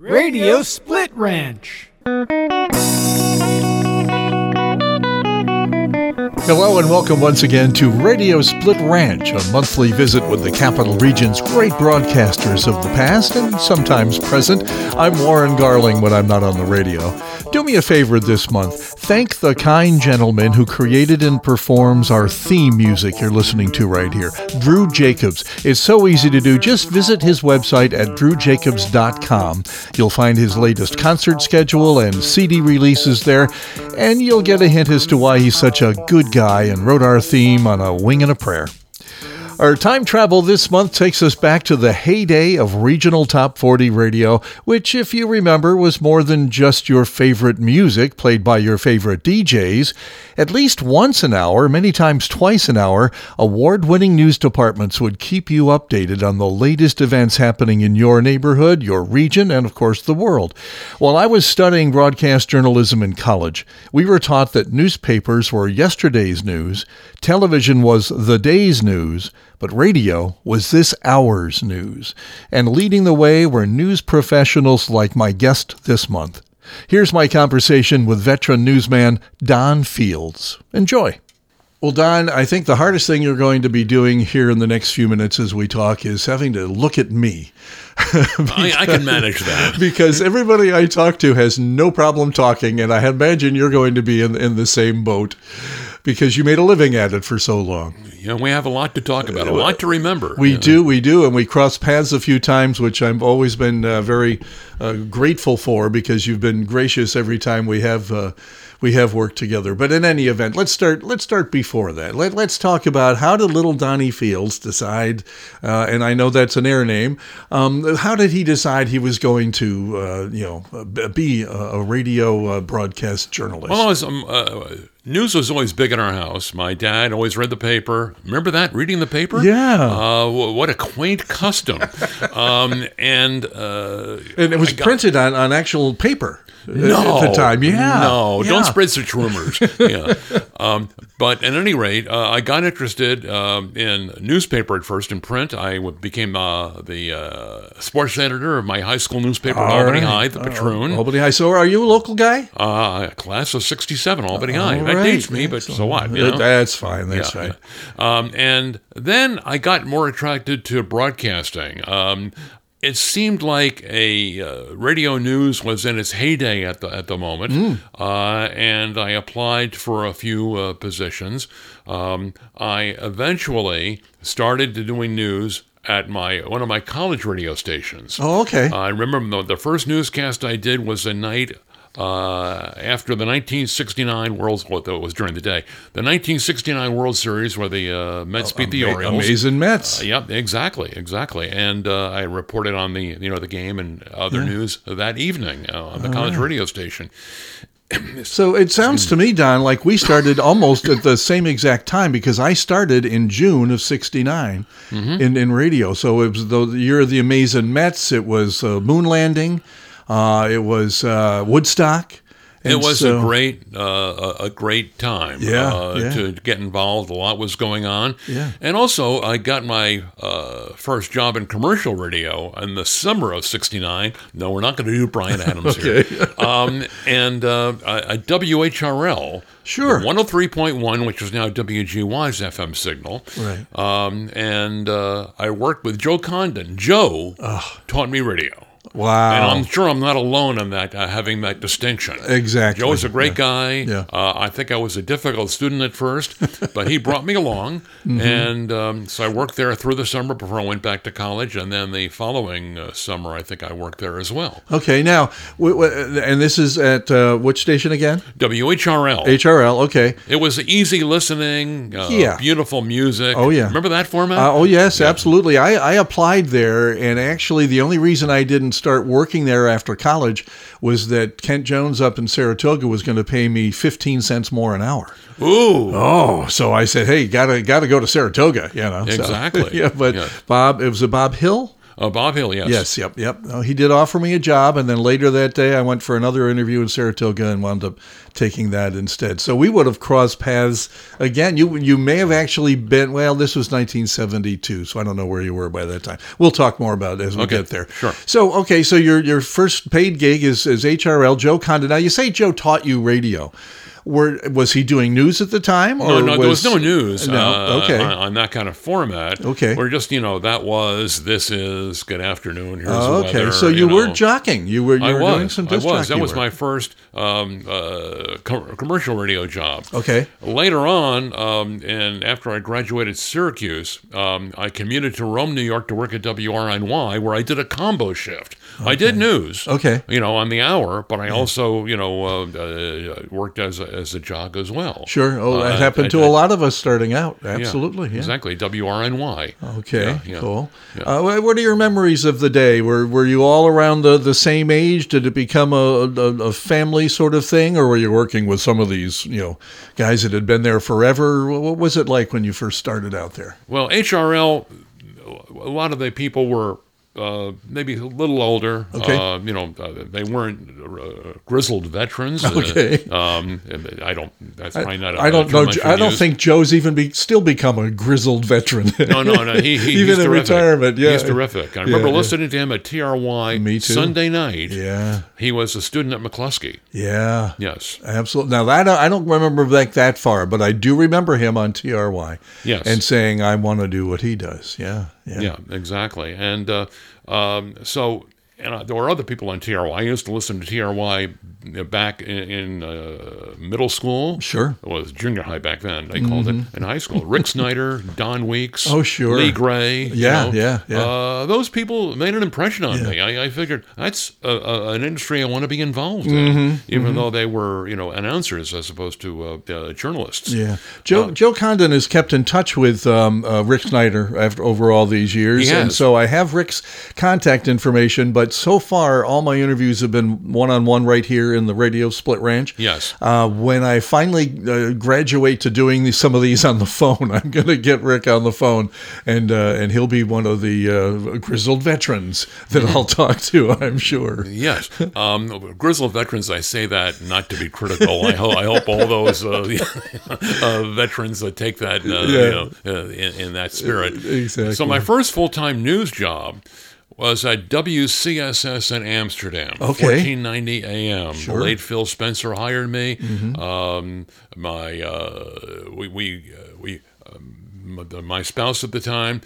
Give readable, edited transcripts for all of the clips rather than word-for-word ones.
Radio Split Ranch. Hello and welcome once again to Radio Split Ranch, a monthly visit with the Capital Region's great broadcasters of the past and sometimes present. I'm Warren Garling when I'm not on the radio. Do me a favor this month. Thank the kind gentleman who created and performs our theme music you're listening to right here, Drew Jacobs. It's so easy to do. Just visit his website at drewjacobs.com. You'll find his latest concert schedule and CD releases there, and you'll get a hint as to why he's such a good guy and wrote our theme on a wing and a prayer. Our time travel this month takes us back to the heyday of regional Top 40 radio, which, if you remember, was more than just your favorite music played by your favorite DJs. At least once an hour, many times twice an hour, award-winning news departments would keep you updated on the latest events happening in your neighborhood, your region, and, of course, the world. While I was studying broadcast journalism in college, we were taught that newspapers were yesterday's news, television was the day's news, but radio was this hour's news. And leading the way were news professionals like my guest this month. Here's my conversation with veteran newsman Don Fields. Enjoy. Well, Don, I think the hardest thing you're going to be doing here in the next few minutes as we talk is having to look at me. Because, I can manage that. Because everybody I talk to has no problem talking, and I imagine you're going to be in the same boat because you made a living at it for so long. Yeah, we have a lot to talk about, a lot to remember. We do, and we crossed paths a few times, which I've always been very grateful for because you've been gracious every time we have worked together. But in any event, let's start before that. Let's talk about how did little Donnie Fields decide, and I know that's an air name, how did he decide he was going to be a radio broadcast journalist? Well, news was always big in our house. My dad always read the paper. Remember that, reading the paper? Yeah. What a quaint custom. And it was printed on actual paper. No, at the time, yeah. No, yeah. Don't spread such rumors. Yeah. But at any rate, I got interested in newspaper at first, in print. I became the sports editor of my high school newspaper, Albany High, the Patroon. Albany High. So are you a local guy? Class of 67, Albany High. That dates me, but so what? You know? That's fine. That's fine. Yeah. And then I got more attracted to broadcasting. It seemed like a radio news was in its heyday at the moment, and I applied for a few positions. I eventually started doing news at one of my college radio stations. Oh, okay. I remember the first newscast I did was a night after the 1969 the 1969 World Series, where the Mets beat the Orioles. Amazing Mets. Yep, exactly. And I reported on the game and other news that evening on the college radio station. So it sounds to me, Don, like we started almost at the same exact time, because I started in June of 69 in radio. So it was the year of the Amazing Mets. It was moon landing. It was Woodstock. And it was a great time to get involved. A lot was going on. Yeah. And also, I got my first job in commercial radio in the summer of 69. No, we're not going to do Brian Adams here. And WHRL. Sure. 103.1, which is now WGY's FM signal. Right. And I worked with Joe Condon. Joe taught me radio. Wow. And I'm sure I'm not alone in that, having that distinction. Exactly. Joe was a great guy. Yeah. I think I was a difficult student at first, but he brought me along. And so I worked there through the summer before I went back to college. And then the following summer, I think I worked there as well. Okay. Now, and this is at which station again? WHRL. HRL, okay. It was easy listening, beautiful music. Oh, yeah. Remember that format? Oh, yes, yeah. Absolutely. I applied there, and actually the only reason I didn't start working there after college was that Kent Jones up in Saratoga was going to pay me 15 cents more an hour. Ooh. Oh, so I said, hey, gotta go to Saratoga, you know. Exactly. So, Bob, it was a Bob Hill. Oh, Bob Hill, yes. Yes, yep, yep. He did offer me a job, and then later that day I went for another interview in Saratoga and wound up taking that instead. So we would have crossed paths again. You may have actually been, well, this was 1972, so I don't know where you were by that time. We'll talk more about it as we get there. Sure. So, okay, so your first paid gig is HRL, Joe Condon. Now, you say Joe taught you radio. Was he doing news at the time? Or no, there was no news on that kind of format. Okay. Or just, this is good afternoon, here's the weather. Okay, so you were jocking. You were doing some disc jockey work. That was my first commercial radio job. Okay. Later on, and after I graduated Syracuse, I commuted to Rome, New York to work at WRNY, where I did a combo shift. Okay. I did news, on the hour, but I also, worked as a jock as well. Sure. Oh, that happened to a lot of us starting out. Absolutely. Yeah, yeah. Exactly. WRNY. Okay, cool. Yeah. What are your memories of the day? Were you all around the same age? Did it become a family sort of thing, or were you working with some of these, guys that had been there forever? What was it like when you first started out there? Well, HRL, a lot of the people were maybe a little older. Okay. They weren't grizzled veterans. Okay. That's probably not. I don't know. I don't think Joe's even still become a grizzled veteran. No. He's in retirement. Yeah. He's terrific. I remember listening to him at TRY Sunday night. Yeah. He was a student at McCluskey. Yeah. Yes. Absolutely. Now that I don't remember like that far, but I do remember him on TRY. Yes. And saying, "I want to do what he does." Yeah. Yeah, exactly. And there were other people on TRY. I used to listen to TRY back in middle school. Sure. Well, it was junior high back then. They called it in high school. Rick Snyder, Don Weeks. Oh, sure. Lee Gray. Yeah, yeah. Those people made an impression on me. I figured that's an industry I want to be involved in, even though they were, announcers as opposed to journalists. Yeah. Joe Condon has kept in touch with Rick Snyder over all these years. He has. And so I have Rick's contact information, but so far, all my interviews have been one-on-one right here in the Radio Split Ranch. Yes. When I finally graduate to doing some of these on the phone, I'm going to get Rick on the phone, and he'll be one of the grizzled veterans that I'll talk to, I'm sure. Yes. Grizzled veterans, I say that not to be critical. I hope all those veterans that take that in that spirit. Exactly. So my first full-time news job was at WCSS in Amsterdam, 1490 AM. Sure. The late Phil Spencer hired me. Mm-hmm. My spouse at the time,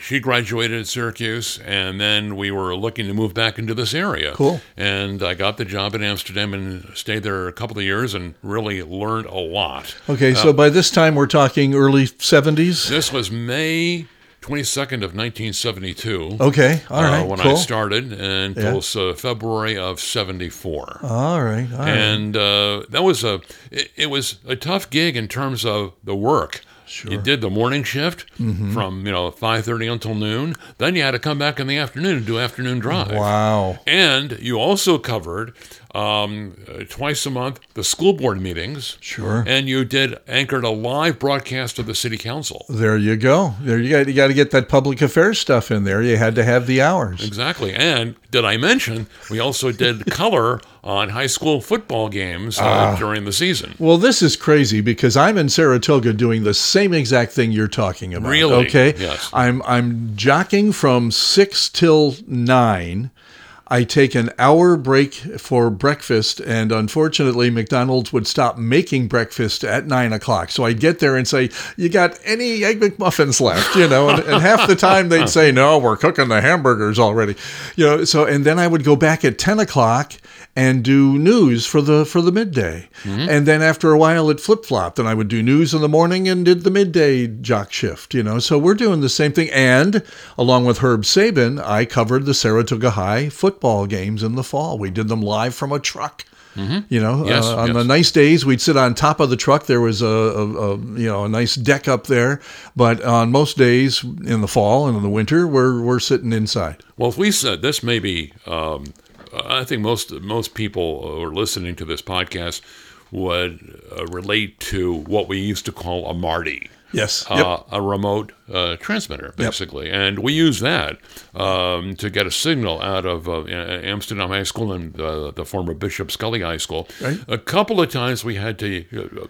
she graduated at Syracuse, and then we were looking to move back into this area. Cool. And I got the job in Amsterdam and stayed there a couple of years and really learned a lot. Okay, so by this time we're talking early 70s? This was May 22nd of 1972. Okay, all right, when I started until February of 74. All right, all right. And that was it was a tough gig in terms of the work. Sure. You did the morning shift from 5:30 until noon. Then you had to come back in the afternoon and do afternoon drive. Wow! And you also covered twice a month the school board meetings. Sure. And you anchored a live broadcast of the city council. There you go. You got to get that public affairs stuff in there. You had to have the hours. Exactly. And did I mention we also did color on high school football games during the season. Well, this is crazy because I'm in Saratoga doing the same exact thing you're talking about. Really? Okay. Yes. I'm jocking from 6 till 9. I take an hour break for breakfast, and unfortunately, McDonald's would stop making breakfast at 9 o'clock. So I'd get there and say, "You got any Egg McMuffins left?" And half the time they'd say, "No, we're cooking the hamburgers already." So and then I would go back at 10 o'clock and do news for the midday, and then after a while it flip flopped, and I would do news in the morning and did the midday jock shift. So we're doing the same thing, and along with Herb Sabin, I covered the Saratoga High football games in the fall. We did them live from a truck. On the nice days, we'd sit on top of the truck. There was a nice deck up there, but on most days in the fall and in the winter, we're sitting inside. Well, if we said this, maybe I think most people who are listening to this podcast would relate to what we used to call a Marty. Yes. A remote transmitter, basically. Yep. And we use that to get a signal out of Amsterdam High School and the former Bishop Scully High School. Right. A couple of times we had to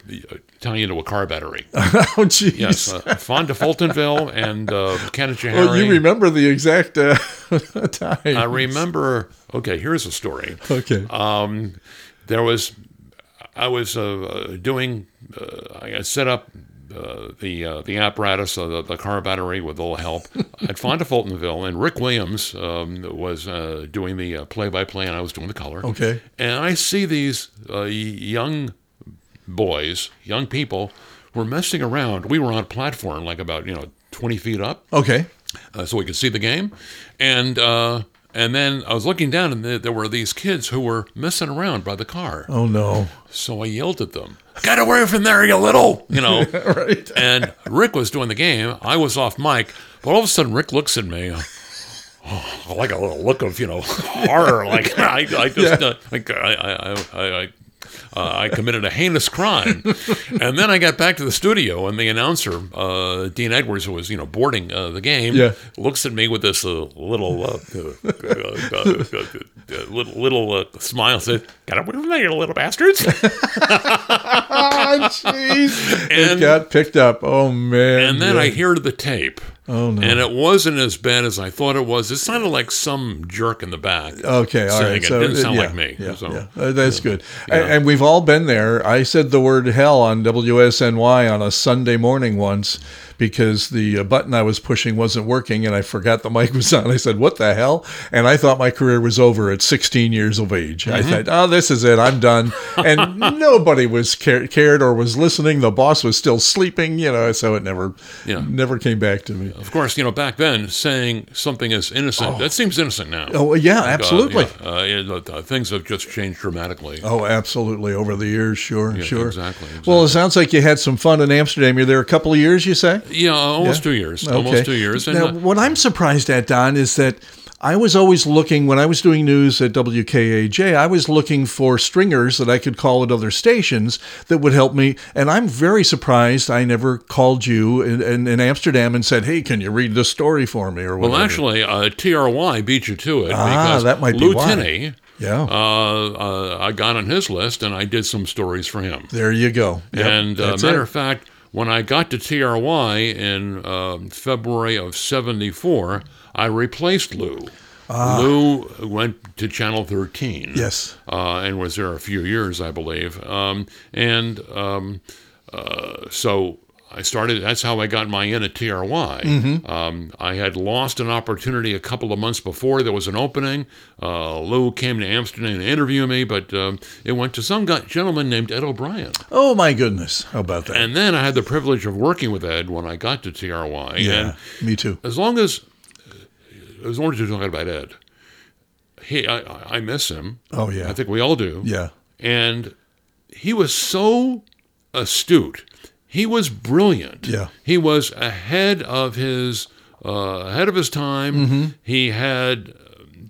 tie into a car battery. Oh, jeez. Yes. Fonda Fultonville and Kennedy. Well, you remember the exact time. I remember. Okay, here's a story. Okay. I set up the apparatus, the car battery with a little help at Fonda Fultonville, and Rick Williams was doing the play-by-play, and I was doing the color. Okay. And I see these young boys, young people, were messing around. We were on a platform like about 20 feet up. Okay. So we could see the game, and then I was looking down, and there were these kids who were messing around by the car. Oh no! So I yelled at them. Get away from there, you little, Right. And Rick was doing the game. I was off mic, but all of a sudden Rick looks at me like a little look of, horror. Like I committed a heinous crime. And then I got back to the studio, and the announcer, Dean Edwards, who was, boarding the game, looks at me with this little smile, said, "Got away from there, you little bastards!" Oh, jeez! It got picked up. Oh man! And then I hear the tape. Oh, no. And it wasn't as bad as I thought it was. It sounded like some jerk in the back. Okay, all right. So, it didn't sound like me. Yeah, so, that's good. Yeah. And we've all been there. I said the word hell on WSNY on a Sunday morning once because the button I was pushing wasn't working and I forgot the mic was on. I said, what the hell? And I thought my career was over at 16 years of age. Mm-hmm. I thought, this is it. I'm done. And nobody was cared or was listening. The boss was still sleeping, so it never came back to me. Of course, back then, saying something is innocent, that seems innocent now. Oh, yeah, absolutely. Things have just changed dramatically. Oh, absolutely. Over the years, sure, yeah, sure. Exactly. Well, it sounds like you had some fun in Amsterdam. You're there a couple of years, you say? Yeah, almost 2 years. Okay. Almost 2 years. And now, what I'm surprised at, Don, is that I was always looking, when I was doing news at WKAJ, I was looking for stringers that I could call at other stations that would help me. And I'm very surprised I never called you in Amsterdam and said, hey, can you read this story for me? Or whatever. Well, actually, TRY beat you to it because that might be Lutini, I got on his list and I did some stories for him. There you go. Yep, and matter of fact, when I got to TRY in February of 74, I replaced Lou. Lou went to Channel 13. Yes. And was there a few years, I believe. So I started, that's how I got my in at TRY. Mm-hmm. I had lost an opportunity a couple of months before. There was an opening. Lou came to Amsterdam to interview me, but it went to some gentleman named Ed O'Brien. Oh, my goodness. How about that? And then I had the privilege of working with Ed when I got to TRY. Yeah, and me too. As long as you're talking about Ed, I miss him. Oh, yeah. I think we all do. Yeah. And he was so astute. He was brilliant. Yeah. He was ahead of his time. Mm-hmm. He had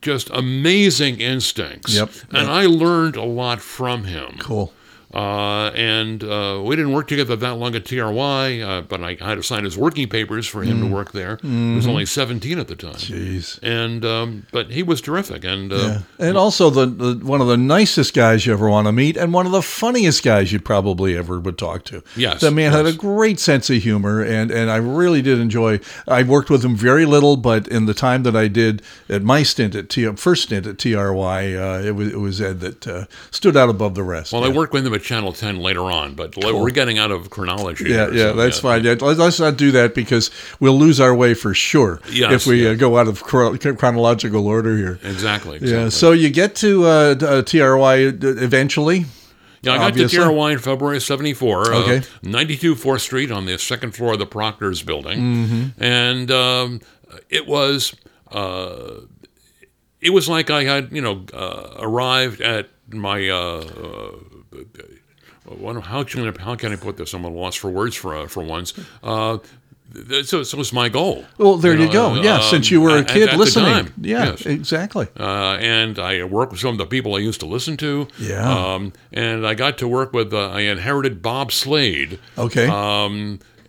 just amazing instincts. Yep. And I learned a lot from him. Cool. And we didn't work together that long at TRY, but I had to sign his working papers for him to work there. Mm-hmm. He was only 17 at the time. Jeez. And but he was terrific. And and also the one of the nicest guys you ever want to meet, and one of the funniest guys you probably ever would talk to. Yes, the man had a great sense of humor, and I really did enjoy. I worked with him very little, but in the time that I did at my stint at TRY, it was Ed that stood out above the rest. Well, I worked with him at Channel 10 later on, but we're getting out of chronology. That's fine. Yeah, let's not do that because we'll lose our way for sure if we go out of chronological order here. Exactly. Yeah. So you get to TRY eventually. Yeah, I got to TRY in February of 74, 92 4th Street on the second floor of the Proctor's building. Mm-hmm. And it was like I had, arrived at my... how can I put this? I'm at a loss for words for once. So it's my goal. Well, there you go. Since you were a kid at listening. The time. Yeah, yes. Exactly. And I worked with some of the people I used to listen to. Yeah. And I got to work with, I inherited Bob Slade. Okay.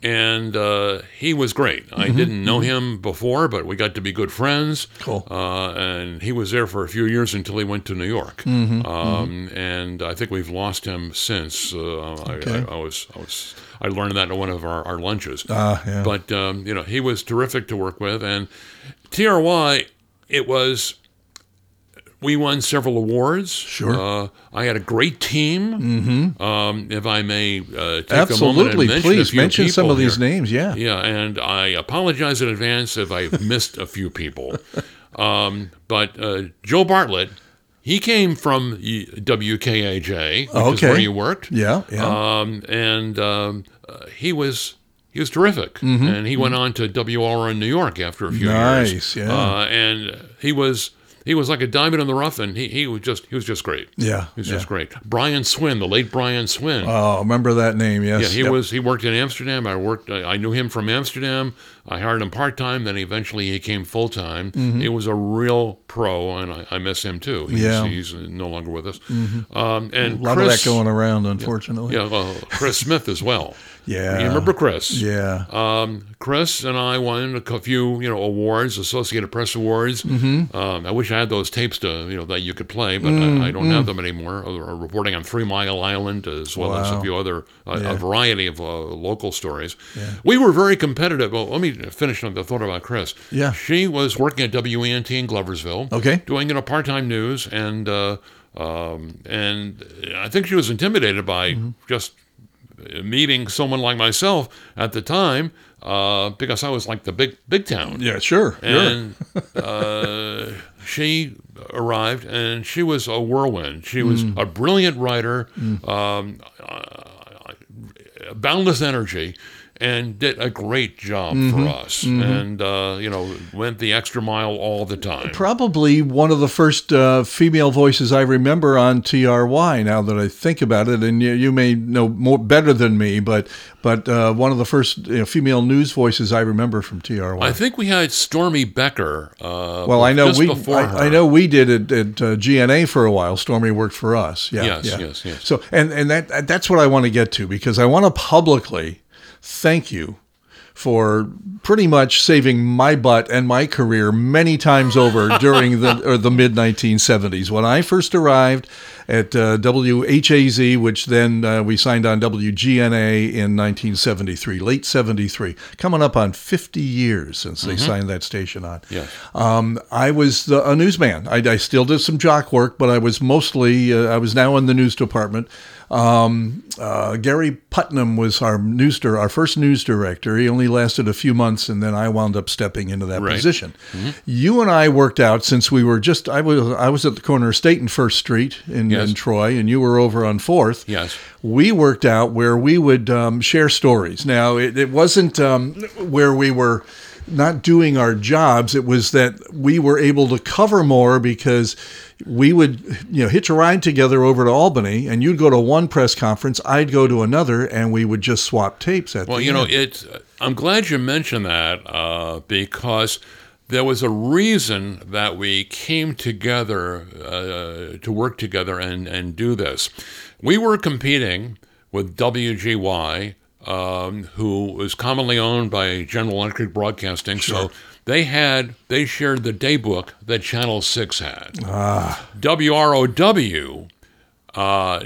And he was great. I didn't know him before, but we got to be good friends. Cool. And he was there for a few years until he went to New York. And I think we've lost him since. Okay. I learned that at one of our lunches. Yeah. But you know, he was terrific to work with. And TRY, it was. We won several awards. Sure. I had a great team. If I may take a moment and mention please a few mention some of these names. Yeah. Yeah, and I apologize in advance if I missed a few people. But Joe Bartlett, he came from WKAJ, which is where you worked. Yeah. Yeah. And he was terrific, and he went on to WRN in New York after a few years. Nice. Yeah. And he was. He was like a diamond in the rough, and he was just great. Yeah, he was just great. Brian Swin, the late Brian Swin. Oh, remember that name? Yes. Yeah, he worked in Amsterdam. I knew him from Amsterdam. I hired him part time. Then eventually he came full time. Mm-hmm. He was a real pro, and I miss him too. He's no longer with us. And a lot of that going around, unfortunately. Yeah, well, Chris Smith as well. Yeah, you remember Chris? Yeah. Chris and I won a few, awards, Associated Press awards. I wish I had those tapes that you could play, but I don't have them anymore. Reporting on 3 Mile Island as well as a few other a variety of local stories. Yeah. We were very competitive. Well, let me finish on the thought about Chris. Yeah, she was working at WENT in Gloversville. Okay, doing part-time news, and I think she was intimidated by just. Meeting someone like myself at the time because I was like the big town. Yeah, sure. And she arrived, and she was a whirlwind. She was a brilliant writer, boundless energy, and did a great job for us. And, went the extra mile all the time. Probably one of the first female voices I remember on TRY, now that I think about it. And you may know more better than me, but one of the first female news voices I remember from TRY. I think we had Stormy Becker I know we did it at GNA for a while. Stormy worked for us. Yeah, yes. So, and that's what I want to get to, because I want to publicly... thank you for pretty much saving my butt and my career many times over during the mid-1970s. When I first arrived at WHAZ, which then we signed on WGNA in 1973, late 73, coming up on 50 years since they signed that station on. Yeah. I was a newsman. I still did some jock work, but I was mostly, I was now in the news department. Gary Putnam was our first news director. He only lasted a few months, and then I wound up stepping into that position. You and I worked out since we were just, I was at the corner of State and First Street in Troy, and you were over on 4th. Yes. We worked out where we would share stories. Now, it wasn't where we were not doing our jobs. It was that we were able to cover more because we would, hitch a ride together over to Albany, and you'd go to one press conference, I'd go to another, and we would just swap tapes at the end. Well, I'm glad you mentioned that because there was a reason that we came together to work together and do this. We were competing with WGY, who was commonly owned by General Electric Broadcasting. Sure. So they shared the daybook that Channel 6 had. WROW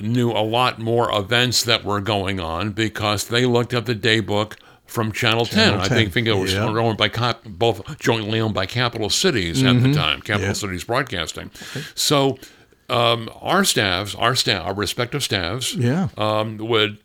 knew a lot more events that were going on because they looked at the daybook from Channel 10. I think it was owned by both jointly owned by Capital Cities at the time, Capital Cities Broadcasting. Okay. So our respective staffs, would.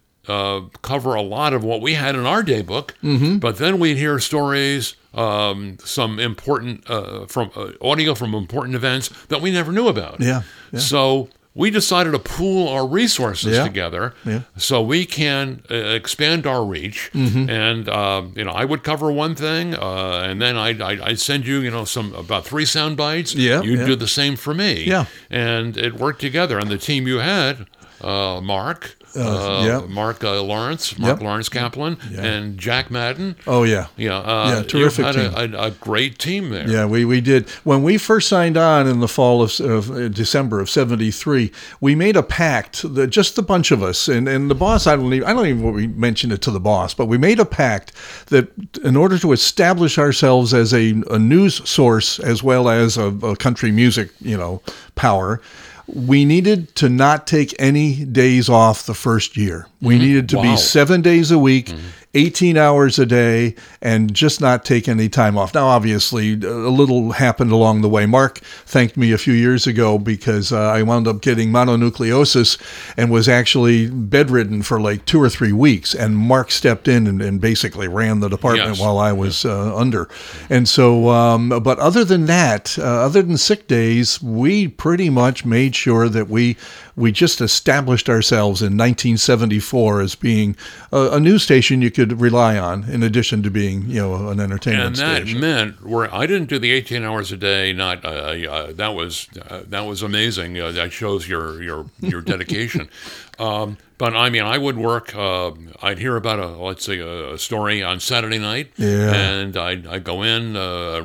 Cover a lot of what we had in our daybook, but then we'd hear stories, some important audio from important events that we never knew about. Yeah. So we decided to pool our resources together so we can expand our reach. And I would cover one thing, and then I'd send you, some about 3 sound bites. Yeah, you'd do the same for me. Yeah, and it worked together. And the team you had, Mark. Mark Lawrence, Lawrence Kaplan, and Jack Madden. Oh, yeah. Yeah, terrific team. A great team there. Yeah, we did. When we first signed on in the fall of December of 73, we made a pact, just the bunch of us, and the boss, I don't even we mentioned it to the boss, but we made a pact that in order to establish ourselves as a news source as well as a country music, power, we needed to not take any days off the first year. We needed to be 7 days a week, 18 hours a day, and just not take any time off. Now, obviously, a little happened along the way. Mark thanked me a few years ago because I wound up getting mononucleosis and was actually bedridden for like 2 or 3 weeks. And Mark stepped in and basically ran the department while I was under. And so, but other than that, other than sick days, we pretty much made sure that we just established ourselves in 1974 as being a news station you could rely on, in addition to being, an entertainment station. And that meant where I didn't do the 18 hours a day. Not that was amazing. That shows your dedication. But I mean, I would work. I'd hear about a story on Saturday night, and I'd go in,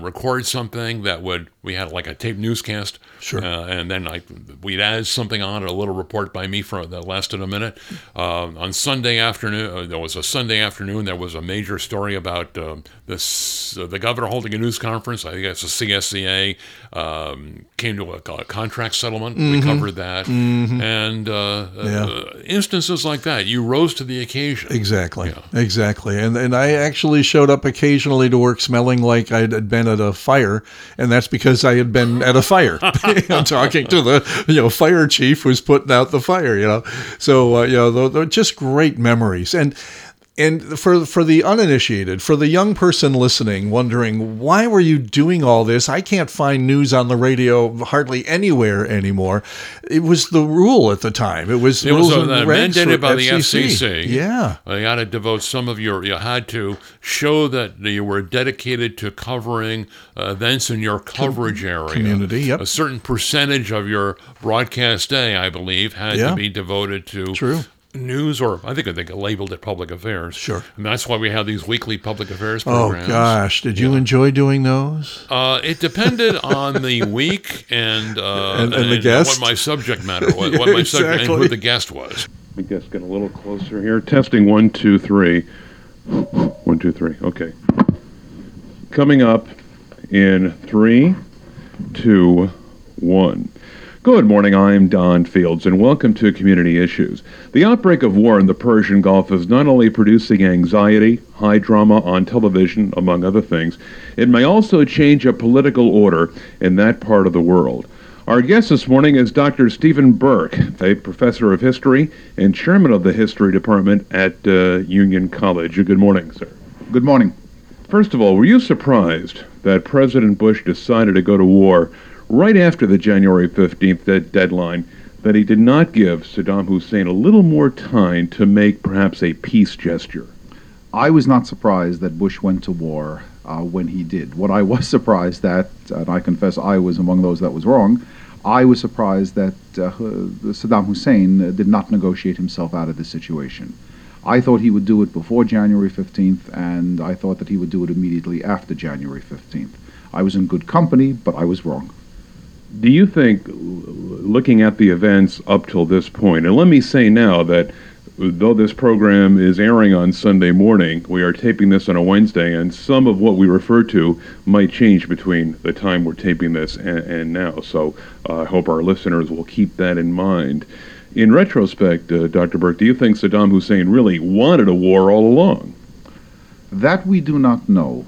record something that would. We had like a tape newscast, and then we'd add something on it, a little report by me that lasted a minute. On Sunday afternoon, there was a major story about the governor holding a news conference. I think that's the CSCA came to a contract settlement. We covered that, and instances like that. You rose to the occasion. Exactly, exactly. And I actually showed up occasionally to work smelling like I had been at a fire, and that's because I had been at a fire. I'm talking to the fire chief who's putting out the fire, So they're just great memories. And for the uninitiated, for the young person listening, wondering, why were you doing all this? I can't find news on the radio hardly anywhere anymore. It was the rule at the time. It was mandated by the FCC. Yeah. You had to devote you had to show that you were dedicated to covering events in your coverage area. Community, A certain percentage of your broadcast day, I believe, had to be devoted to... True. News, or I think it labeled it public affairs. Sure. And that's why we have these weekly public affairs programs. Oh, gosh. Did you enjoy doing those? It depended on the week and the guest. What my subject matter was, and who the guest was. I guess get a little closer here. Testing 1, 2, 3. 1, 2, 3. Okay. Coming up in 3, 2, 1. Good morning, I'm Don Fields, and welcome to Community Issues. The outbreak of war in the Persian Gulf is not only producing anxiety, high drama on television, among other things, it may also change a political order in that part of the world. Our guest this morning is Dr. Stephen Burke, a professor of history and chairman of the history department at Union College. Good morning, sir. Good morning. First of all, were you surprised that President Bush decided to go to war right after the January 15th deadline, that he did not give Saddam Hussein a little more time to make perhaps a peace gesture? I was not surprised that Bush went to war when he did. What I was surprised at, and I confess I was among those that was wrong, I was surprised that Saddam Hussein did not negotiate himself out of this situation. I thought he would do it before January 15th, and I thought that he would do it immediately after January 15th. I was in good company, but I was wrong. Do you think, looking at the events up till this point, and let me say now that though this program is airing on Sunday morning, we are taping this on a Wednesday, and some of what we refer to might change between the time we're taping this and now, so I hope our listeners will keep that in mind. In retrospect, Dr. Burke, do you think Saddam Hussein really wanted a war all along? That we do not know.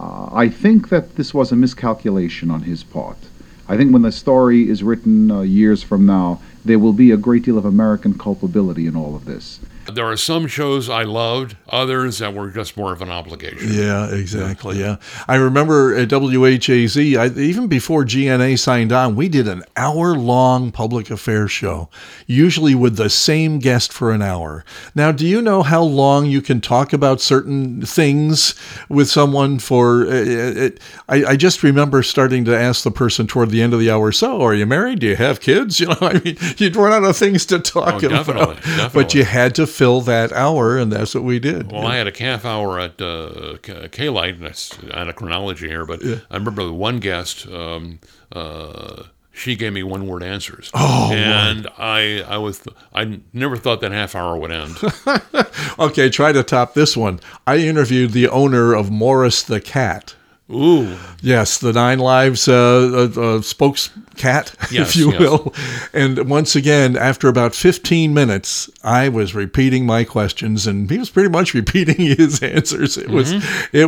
I think that this was a miscalculation on his part. I think when the story is written years from now, there will be a great deal of American culpability in all of this. There are some shows I loved, others that were just more of an obligation. Yeah, exactly. Yeah. I remember at WHAZ, even before GNA signed on, we did an hour-long public affairs show, usually with the same guest for an hour. Now, do you know how long you can talk about certain things with someone for? I just remember starting to ask the person toward the end of the hour, so are you married? Do you have kids? You know, I mean, you'd run out of things to talk about. Definitely. But you had to fill that hour, and that's what we did. Well, yeah. I had a half hour at K-Light, and that's out of chronology here, but yeah. I remember the one guest, she gave me one-word answers. Oh, and I never thought that half hour would end. Okay, try to top this one. I interviewed the owner of Morris the Cat. Ooh. Yes, the Nine Lives spokes cat, yes, if you will. And once again, after about 15 minutes, I was repeating my questions, and he was pretty much repeating his answers. It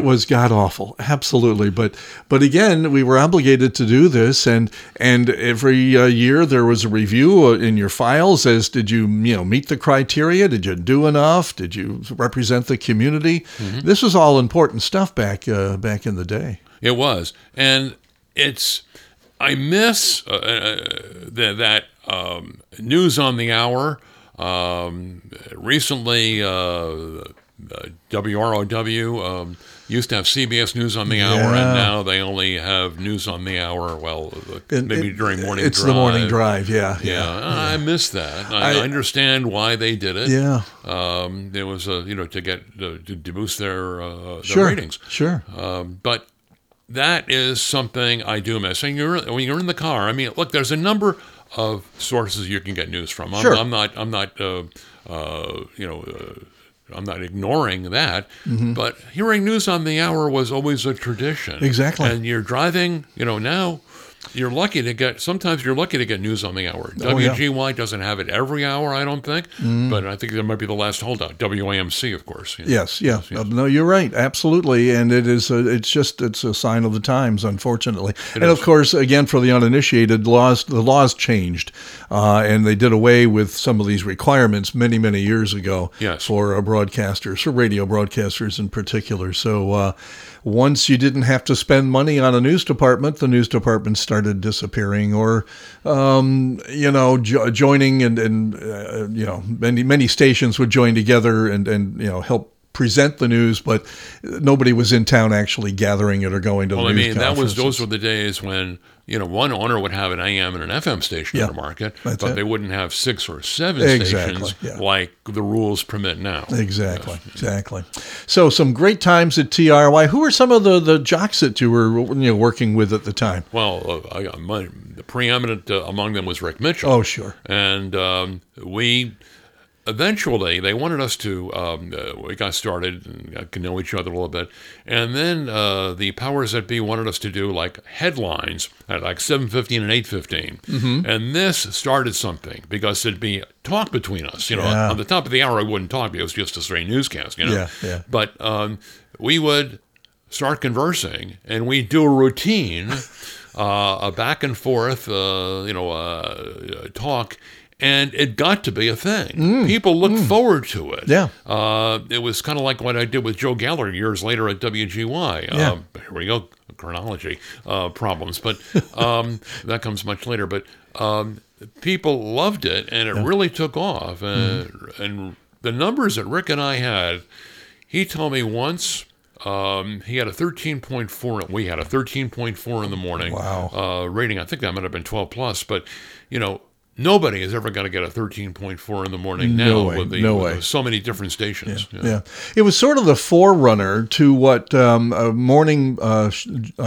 was god awful, absolutely. But again, we were obligated to do this, and every year there was a review in your files as did you meet the criteria? Did you do enough? Did you represent the community? Mm-hmm. This was all important stuff back in the day. It was, and I miss that news on the hour. Recently, WROW used to have CBS News on the Hour, and now they only have News on the Hour, maybe during Morning Drive. It's the Morning Drive, yeah. I miss that. I understand why they did it. Yeah. It was, to boost their ratings. Sure, but that is something I do miss. And when you're in the car, I mean, look, there's a number of sources you can get news from. I'm not ignoring that, but hearing news on the hour was always a tradition. Exactly. And you're driving, now sometimes you're lucky to get news on the hour. WGY doesn't have it every hour, I don't think, but I think there might be the last holdout. WAMC, of course. Yes. No, you're right. Absolutely. And it's a sign of the times, unfortunately. Of course, again, for the uninitiated, the laws changed, and they did away with some of these requirements many, many years ago for broadcasters, for radio broadcasters in particular. So once you didn't have to spend money on a news department, the news department started disappearing or, joining and many stations would join together and help present the news, but nobody was in town actually gathering it or going to the news conferences. Those were the days when, one owner would have an AM and an FM station in the market, but they wouldn't have 6 or 7 stations like the rules permit now. Exactly. So some great times at TRY. Who were some of the jocks that you were working with at the time? Well, the preeminent among them was Rick Mitchell. Oh, sure. And eventually, they wanted us to, we got started and got to know each other a little bit. And then the powers that be wanted us to do like headlines at like 7:15 and 8:15. Mm-hmm. And this started something because it'd be talk between us. On the top of the hour, I wouldn't talk because it was just a straight newscast, Yeah. But we would start conversing and we'd do a routine, a back and forth, talk. And it got to be a thing. People looked forward to it. Yeah. It was kind of like what I did with Joe Gallagher years later at WGY. Yeah. Here we go, chronology problems. But that comes much later. But people loved it, and it really took off. And the numbers that Rick and I had, he told me once he had a 13.4. We had a 13.4 in the morning. Wow. Rating. I think that might have been 12 plus. But, nobody is ever going to get a 13.4 in the morning now with so many different stations. Yeah. It was sort of the forerunner to what morning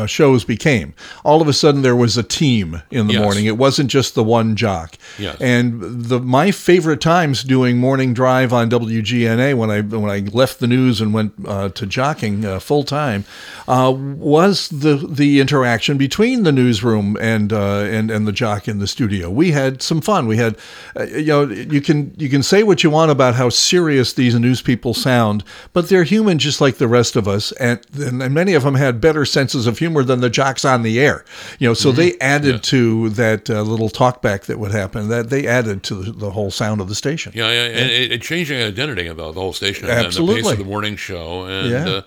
shows became. All of a sudden, there was a team in the morning. It wasn't just the one jock. Yes. And my favorite times doing Morning Drive on WGNA when I left the news and went to jocking full time was the interaction between the newsroom and the jock in the studio. We had some some fun. We had, you can say what you want about how serious these news people sound, but they're human just like the rest of us, and many of them had better senses of humor than the jocks on the air. So mm-hmm. they added to that little talkback that would happen. That they added to the whole sound of the station. Yeah. And it changed the identity of the whole station and the pace of the morning show. And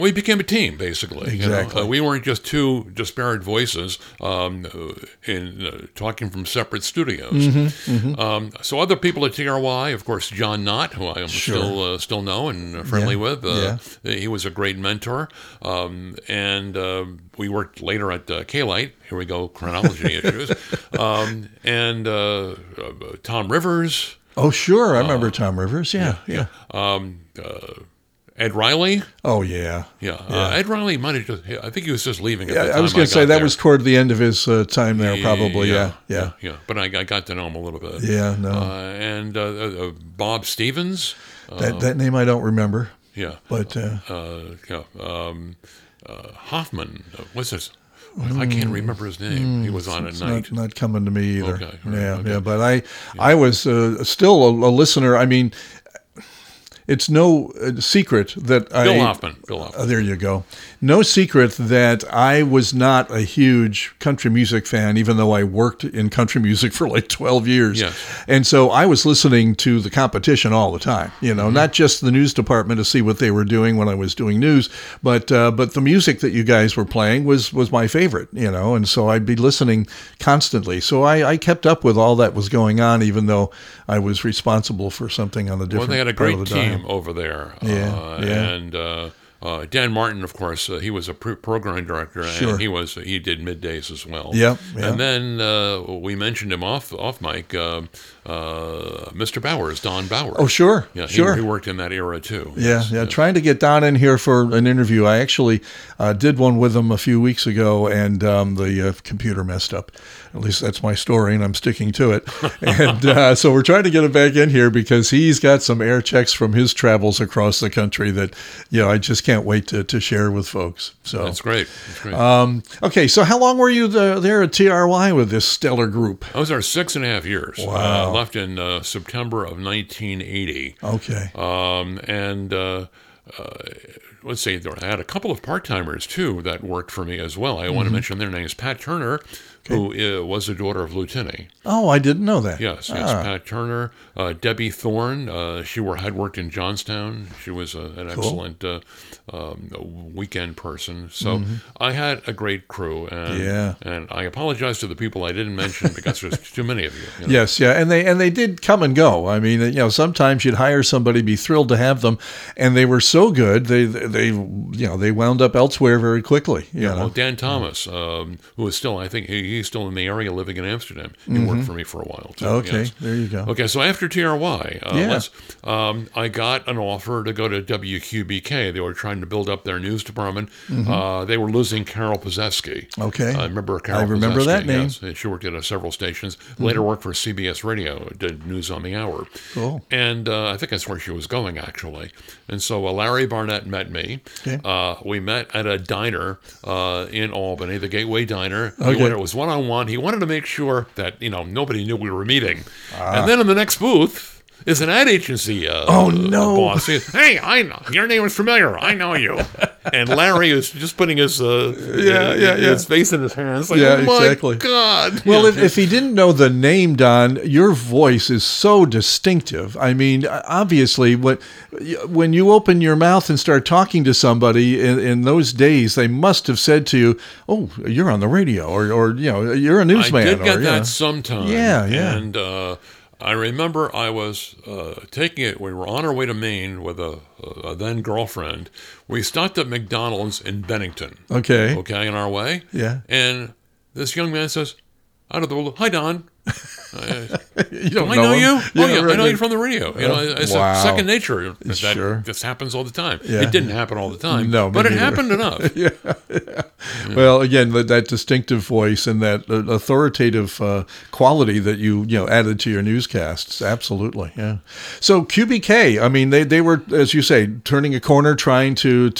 we became a team, basically. Exactly. We weren't just two disparate voices talking from separate studios. Mm-hmm, mm-hmm. So other people at TRY, of course, John Knott, who I am still know and friendly with. He was a great mentor. We worked later at K-Lite. Here we go, chronology issues. Tom Rivers. Oh, sure. I remember Tom Rivers. Yeah. Ed Riley? Oh, yeah. Ed Riley might have I think he was just leaving at the time. I was going to say that was toward the end of his time there, probably. Yeah. But I got to know him a little bit. Yeah, no. And Bob Stevens? That name I don't remember. Yeah. But... Hoffman. What's this? I can't remember his name. He was on at night. Not coming to me either. Okay, right, okay. But I was still a listener. I mean... It's no secret that Bill Hoffman. There you go. No secret that I was not a huge country music fan, even though I worked in country music for like 12 years. Yes. And so I was listening to the competition all the time, mm-hmm. not just the news department to see what they were doing when I was doing news, but the music that you guys were playing was my favorite, and so I'd be listening constantly. So I kept up with all that was going on, even though I was responsible for something on a different they had a great team. Over there. And Dan Martin, of course, he was a program director, and he did middays as well. Yep. And then we mentioned him off mic, Mr. Bowers, Don Bowers. Oh, sure. Yeah, he worked in that era too. Yeah. Trying to get Don in here for an interview. I actually did one with him a few weeks ago, and the computer messed up. At least that's my story, and I'm sticking to it. And so we're trying to get him back in here because he's got some air checks from his travels across the country that I just can't wait to share with folks. So that's great. Okay, so how long were you there at TRY with this stellar group? I was there 6.5 years. Wow. Left in September of 1980. Okay. Let's see, I had a couple of part-timers, too, that worked for me as well. I want to mention their names. Pat Turner, who was the daughter of Lou Tinney. Oh, I didn't know that. Yes, Pat Turner. Debbie Thorne, she had worked in Johnstown. She was an excellent weekend person. So I had a great crew. And I apologize to the people I didn't mention because there's too many of you. And they did come and go. I mean, sometimes you'd hire somebody, be thrilled to have them, and they were so good, they wound up elsewhere very quickly. Well, Dan Thomas, who is still, I think he's still in the area living in Amsterdam. He worked for me for a while too. Okay, there you go. Okay, so after TRY, I got an offer to go to WQBK. They were trying to build up their news department. They were losing Carol Pozeski. Okay, I remember Carol. I remember Pozeski, that name. Yes. She worked at several stations. Later worked for CBS Radio. Did News on the Hour. Cool. And I think that's where she was going actually. And so Larry Barnett met me. Okay. We met at a diner in Albany, the Gateway Diner. Okay. It was one-on-one. He wanted to make sure that, nobody knew we were meeting. And then in the next booth is an ad agency boss. Hey, I know. Your name is familiar. I know you. And Larry is just putting his face in his hands. Like, exactly. God. Well, if he didn't know the name, Don, your voice is so distinctive. I mean, obviously, when you open your mouth and start talking to somebody in those days, they must have said to you, "Oh, you're on the radio," or "You're a newsman." I did get that sometimes. Yeah. And I remember I was taking it. We were on our way to Maine with a then girlfriend. We stopped at McDonald's in Bennington. Okay, on our way. Yeah. And this young man says, out of the world, "Hi, Don. Do I know you? I know you from the radio." It's second nature. This happens all the time. Yeah. It didn't happen all the time, but it happened enough. Well, again, that distinctive voice and that authoritative quality that you added to your newscasts, absolutely. Yeah. So QBK, I mean, they were, as you say, turning a corner, trying to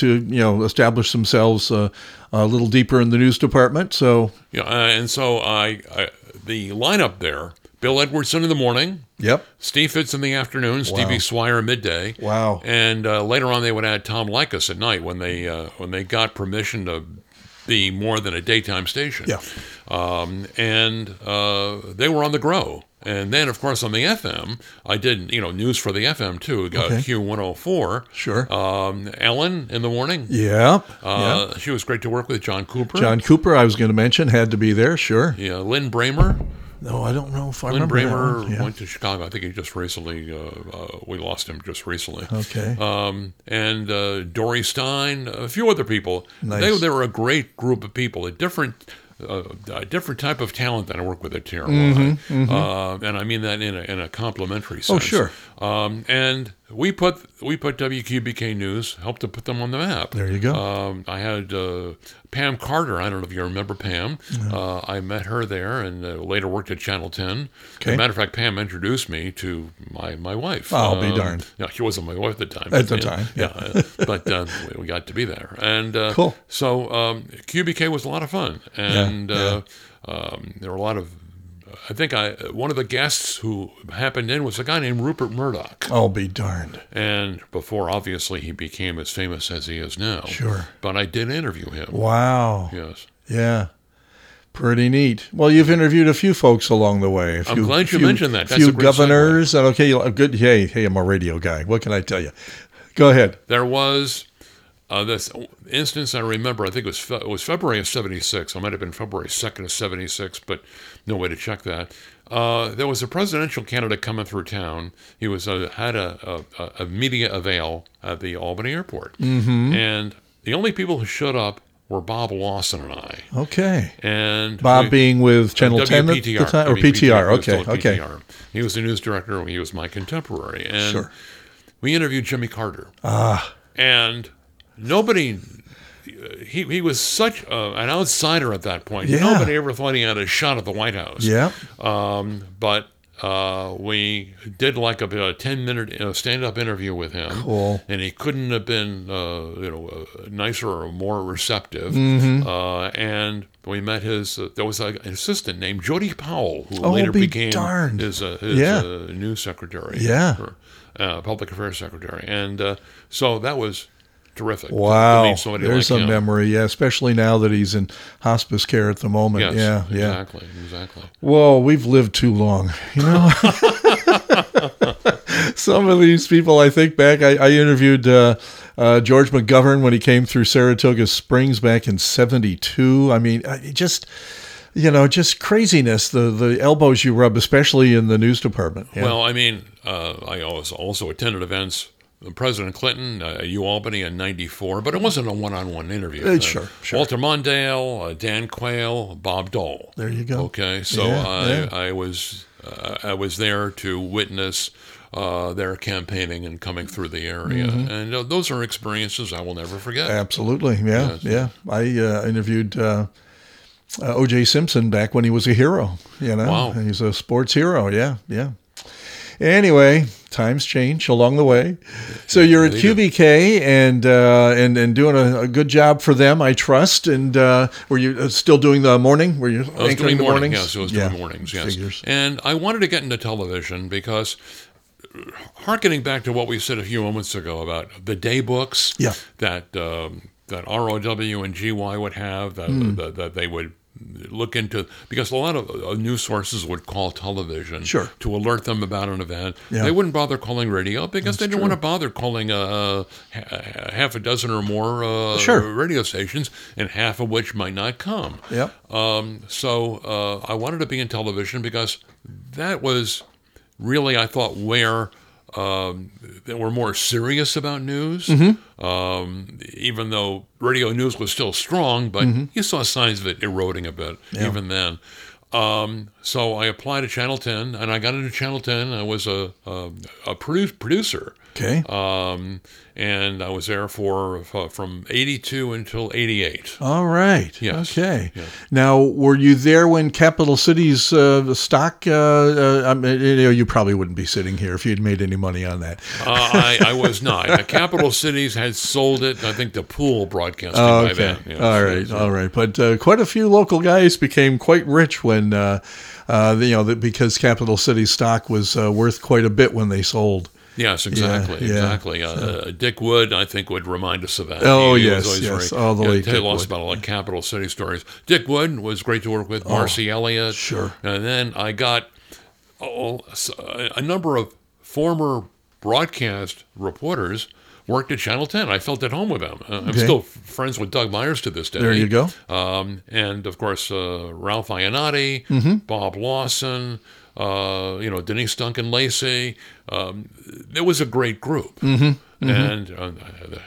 establish themselves a little deeper in the news department. So I the lineup there Bill Edwardson in the morning. Yep. Steve Fitz in the afternoon. Wow. Stevie Swire midday. Wow. And later on, they would add Tom Likas at night when they got permission to be more than a daytime station. Yeah. They were on the GROW. And then, of course, on the FM, I did, you know, news for the FM, too. Got Q104. Sure. Ellen in the morning. Yeah. She was great to work with. John Cooper. John Cooper, I was going to mention, had to be there. Sure. Yeah. Lynn Bramer. No, I don't know if I remember. Lynn Bramer went to Chicago. I think he just recently, we lost him just recently. Okay. And Dory Stein, a few other people. Nice. They were a great group of people at different... a different type of talent than I work with at TRY. Mm-hmm, mm-hmm. And I mean that in a complimentary sense. Oh, sure. And we put WQBK News, helped to put them on the map. There you go. I had Pam Carter. I don't know if you remember Pam. No. I met her there and later worked at Channel 10. Okay. As a matter of fact, Pam introduced me to my wife. Oh, I'll be darned. No, she wasn't my wife at the time. At the time. Yeah. But we got to be there. And cool. So QBK was a lot of fun. And there were a lot of... I think one of the guests who happened in was a guy named Rupert Murdoch. I'll be darned. And before, obviously, he became as famous as he is now. Sure. But I did interview him. Wow. Yes. Yeah. Pretty neat. Well, you've interviewed a few folks along the way. I'm glad you mentioned that. A few governors. And okay, good. Hey, I'm a radio guy. What can I tell you? Go ahead. There was... this instance I remember, I think it was February of 76. It might have been February 2nd of 76, but no way to check that. There was a presidential candidate coming through town. He had a media avail at the Albany airport. Mm-hmm. And the only people who showed up were Bob Lawson and I. Okay. And Bob being with Channel 10 at the time? Or PTR. Okay. PTR. He was the news director. He was my contemporary. And sure. We interviewed Jimmy Carter. Ah. And... nobody, he was such an outsider at that point. Yeah. Nobody ever thought he had a shot at the White House. Yeah. But we did like a 10-minute stand-up interview with him. Cool. And he couldn't have been nicer or more receptive. Mm-hmm. And we met his. There was an assistant named Jody Powell who later became his news secretary. Yeah. Or public affairs secretary, and so that was. Terrific. Wow. There's a memory, yeah, especially now that he's in hospice care at the moment. Yes, yeah, exactly, yeah. Exactly. Whoa, we've lived too long, you know? Some of these people, I think back, I interviewed George McGovern when he came through Saratoga Springs back in 72. I mean, just craziness, the elbows you rub, especially in the news department. Yeah. Well, I mean, I also attended events. President Clinton, UAlbany in 94, but it wasn't a one-on-one interview. Sure. Walter Mondale, Dan Quayle, Bob Dole. There you go. Okay, so I was there to witness their campaigning and coming through the area, mm-hmm. and those are experiences I will never forget. Absolutely, yeah. I interviewed O.J. Simpson back when he was a hero. You know, wow. He's a sports hero. Yeah. Anyway, times change along the way. So you're at QBK and doing a good job for them, I trust. And were you still doing the morning? Were you anchoring the mornings? Yes, I was doing mornings, yes. Figures. And I wanted to get into television because... hearkening back to what we said a few moments ago about the day books that ROW and GY would have, that they would... look into, because a lot of news sources would call television to alert them about an event. Yeah. They wouldn't bother calling radio because they didn't want to bother calling half a dozen or more radio stations, and half of which might not come. Yeah. So I wanted to be in television because that was really, I thought, where... that were more serious about news, mm-hmm. Even though radio news was still strong, but mm-hmm. you saw signs of it eroding a bit even then. So I applied to Channel 10, and I got into Channel 10. I was a producer. Okay. And I was there from 82 until 88. All right. Yes. Okay. Yes. Now, were you there when Capital City's stock? You probably wouldn't be sitting here if you'd made any money on that. I was not. Capital Cities had sold it, I think, to Pool Broadcasting by then. Yes. All right. But quite a few local guys became quite rich when because Capital City stock was worth quite a bit when they sold. Yes, exactly, yeah, exactly. Yeah. Dick Wood, I think, would remind us of that. Oh, yes. Very, he lost about a lot of Capital City stories. Dick Wood was great to work with. Marcy Elliott. Sure. And then I got a number of former broadcast reporters worked at Channel 10. I felt at home with them. I'm still friends with Doug Myers to this day. There you go. And, of course, Ralph Iannotti, Bob Lawson, Denise Duncan Lacey. It was a great group. And,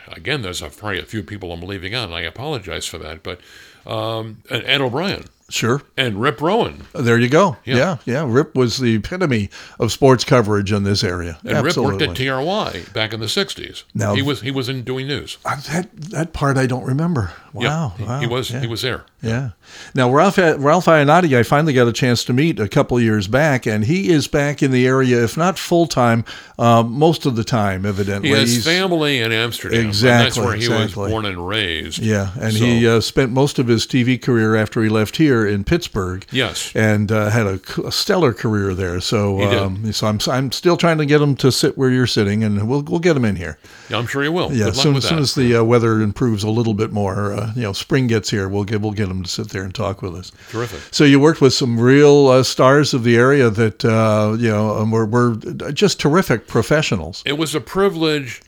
again, there's probably a few people I'm leaving out, and I apologize for that. But and Ed O'Brien. Sure. And Rip Rowan. There you go. Yeah. Rip was the epitome of sports coverage in this area. And Absolutely. Rip worked at TRY back in the 60s. Now, he was in doing news. That part I don't remember. Wow. Yeah. Wow. He was there. Yeah. Now, Ralph Iannotti, I finally got a chance to meet a couple of years back, and he is back in the area, if not full-time, most of the time, evidently. He has family in Amsterdam. Exactly. That's where he was born and raised. Yeah, and he spent most of his TV career after he left here in Pittsburgh, yes, and had a stellar career there. So, I'm still trying to get him to sit where you're sitting, and we'll get him in here. Yeah, I'm sure he will. Yeah, soon as the weather improves a little bit more, spring gets here, we'll get him to sit there and talk with us. Terrific. So you worked with some real stars of the area that were just terrific professionals. It was a privilege.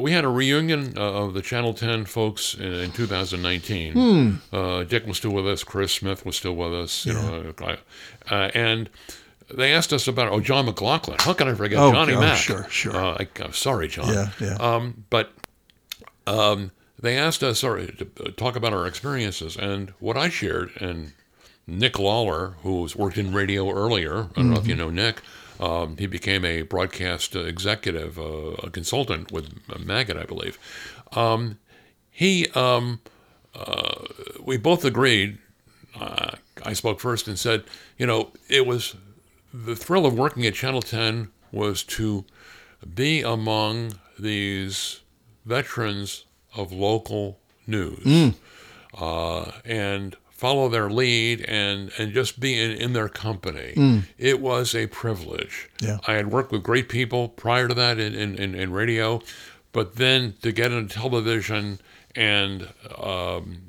We had a reunion of the Channel 10 folks in 2019. Dick was still with us. Chris Smith was still with us. And they asked us about John McLaughlin. How can I forget Johnny Mack? Sure. I'm sorry, John. Yeah. But they asked us to talk about our experiences, and what I shared, and Nick Lawler, who's worked in radio earlier, I don't know if you know Nick. He became a broadcast executive, a consultant with Maggot, I believe. We both agreed. I spoke first and said, it was the thrill of working at Channel 10 was to be among these veterans of local news and follow their lead and just be in their company. It was a privilege. Yeah. I had worked with great people prior to that in radio, but then to get into television and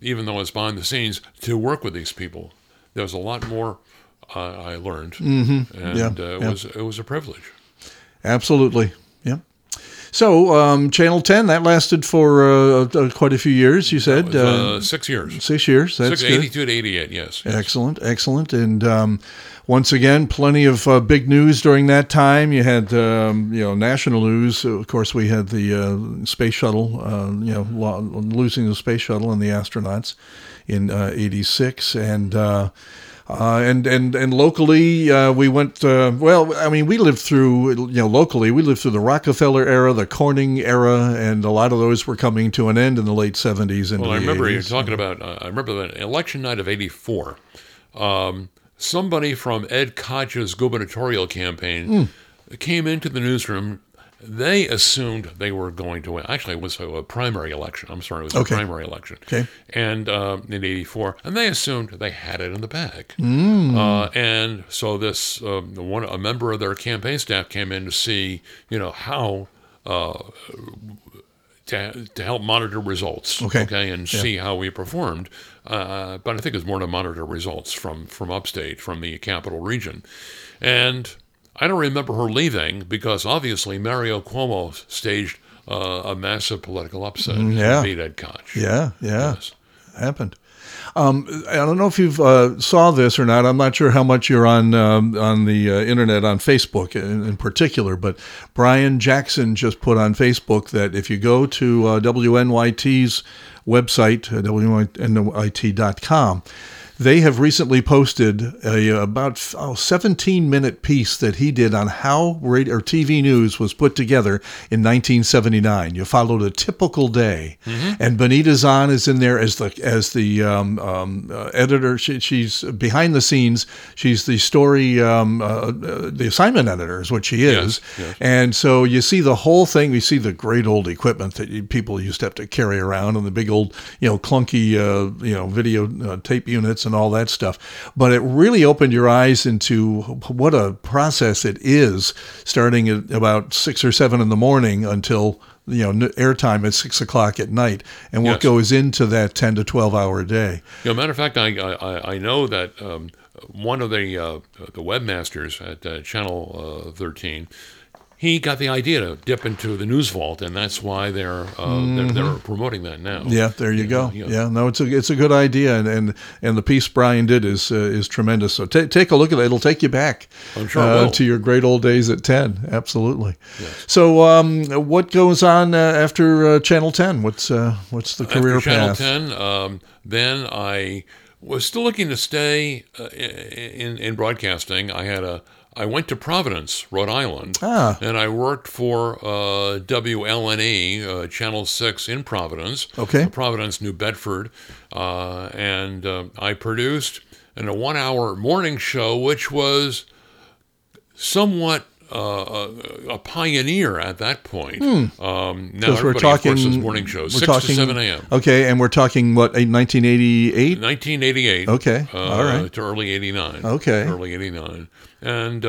even though it's behind the scenes, to work with these people, there's a lot more I learned, it was a privilege. Absolutely. Yeah. So, Channel 10, that lasted for quite a few years, you said? That was, 6 years. 6 years, that's good. 82 to 88, yes. Excellent. And once again, plenty of big news during that time. You had, national news. Of course, we had the space shuttle, losing the space shuttle and the astronauts in 86. And locally, we went. We lived through the Rockefeller era, the Corning era, and a lot of those were coming to an end in the late 70s. Well, I remember 80s. You're talking about. I remember that election night of '84. Somebody from Ed Koch's gubernatorial campaign came into the newsroom. They assumed they were going to win. Actually, it was a primary election. It was a primary election. Okay. And in '84, and they assumed they had it in the bag. And so this a member of their campaign staff came in to see, how to help monitor results. Okay, and see how we performed. But I think it was more to monitor results from upstate, from the capital region, and. I don't remember her leaving because obviously Mario Cuomo staged a massive political upset and beat Ed Koch. Yeah. Yes. Happened. I don't know if you've saw this or not. I'm not sure how much you're on the internet, on Facebook in particular, but Brian Jackson just put on Facebook that if you go to WNYT's website, WNYT.com, they have recently posted about 17-minute piece that he did on how radio or TV news was put together in 1979. You followed a typical day, and Bonita Zahn is in there as the editor. She's behind the scenes. She's the story, the assignment editor is what she is. Yes. And so you see the whole thing. You see the great old equipment that people used to have to carry around, and the big old clunky video tape units. and all that stuff. But it really opened your eyes into what a process it is, starting at about 6 or 7 in the morning until, you know, airtime at 6 o'clock at night, and what goes into that 10 to 12 hour day. You know, matter of fact, I know that one of the webmasters at Channel 13. He got the idea to dip into the news vault, and that's why they're promoting that now. Yeah, there you go. You know. Yeah, no, it's a good idea, and the piece Brian did is tremendous. So take a look at it; it'll take you back, I'm sure, to your great old days at 10. Absolutely. Yeah. So, what goes on after Channel 10? What's the career after path? Channel 10. Then I was still looking to stay in broadcasting. I went to Providence, Rhode Island, and I worked for WLNA, Channel 6 in Providence, Providence, New Bedford, and I produced a one-hour morning show, which was somewhat a pioneer at that point. Now everybody, of course, does morning shows, 6 to 7 a.m. Okay, and we're talking, what, 1988? 1988. Okay, all right. To early 89. Okay. Early 89. And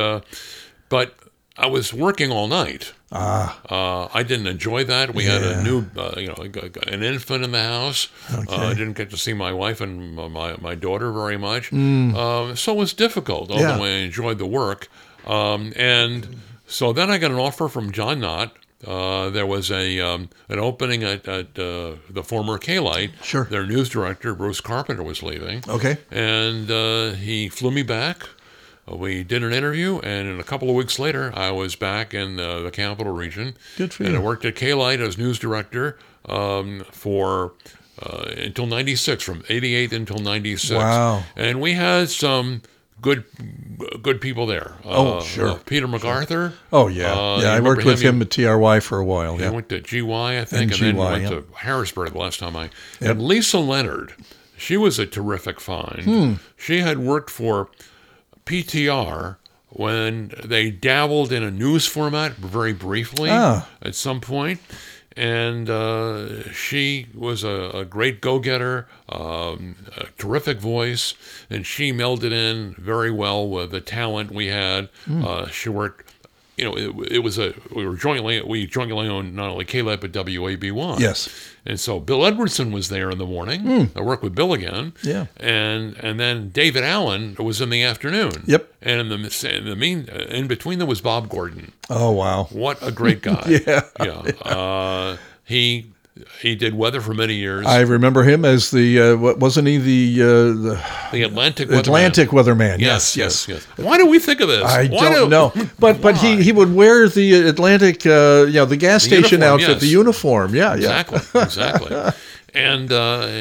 but I was working all night. I didn't enjoy that. We had a new, an infant in the house. I didn't get to see my wife and my daughter very much. So it was difficult, although I enjoyed the work. And so then I got an offer from John Knott. There was an opening at the former K-Lite. Sure. Their news director, Bruce Carpenter, was leaving. Okay. And he flew me back. We did an interview, and a couple of weeks later, I was back in the Capital Region. Good for you. And I worked at K-Lite as news director until 96, from 88 until 96. Wow. And we had some good people there. Peter MacArthur. Sure. Oh, yeah. I worked with him at TRY for a while. Yeah. I went to GY, I think, and then went to Harrisburg the last time. And Lisa Leonard, she was a terrific find. She had worked for PTR when they dabbled in a news format very briefly at some point. And she was a great go-getter, a terrific voice, and she melded in very well with the talent we had. She worked, it was we jointly owned not only K-Lite but WABY. Yes. And so Bill Edwardson was there in the morning. I worked with Bill again. Yeah. And then David Allen was in the afternoon. Yep. And in between them was Bob Gordon. Oh, wow. What a great guy. Yeah. He did weather for many years. I remember him as wasn't he the Atlantic weatherman? Yes. Why do we think of this? I don't know. But he would wear the Atlantic, the gas station uniform, outfit, the uniform. Yeah. Exactly. And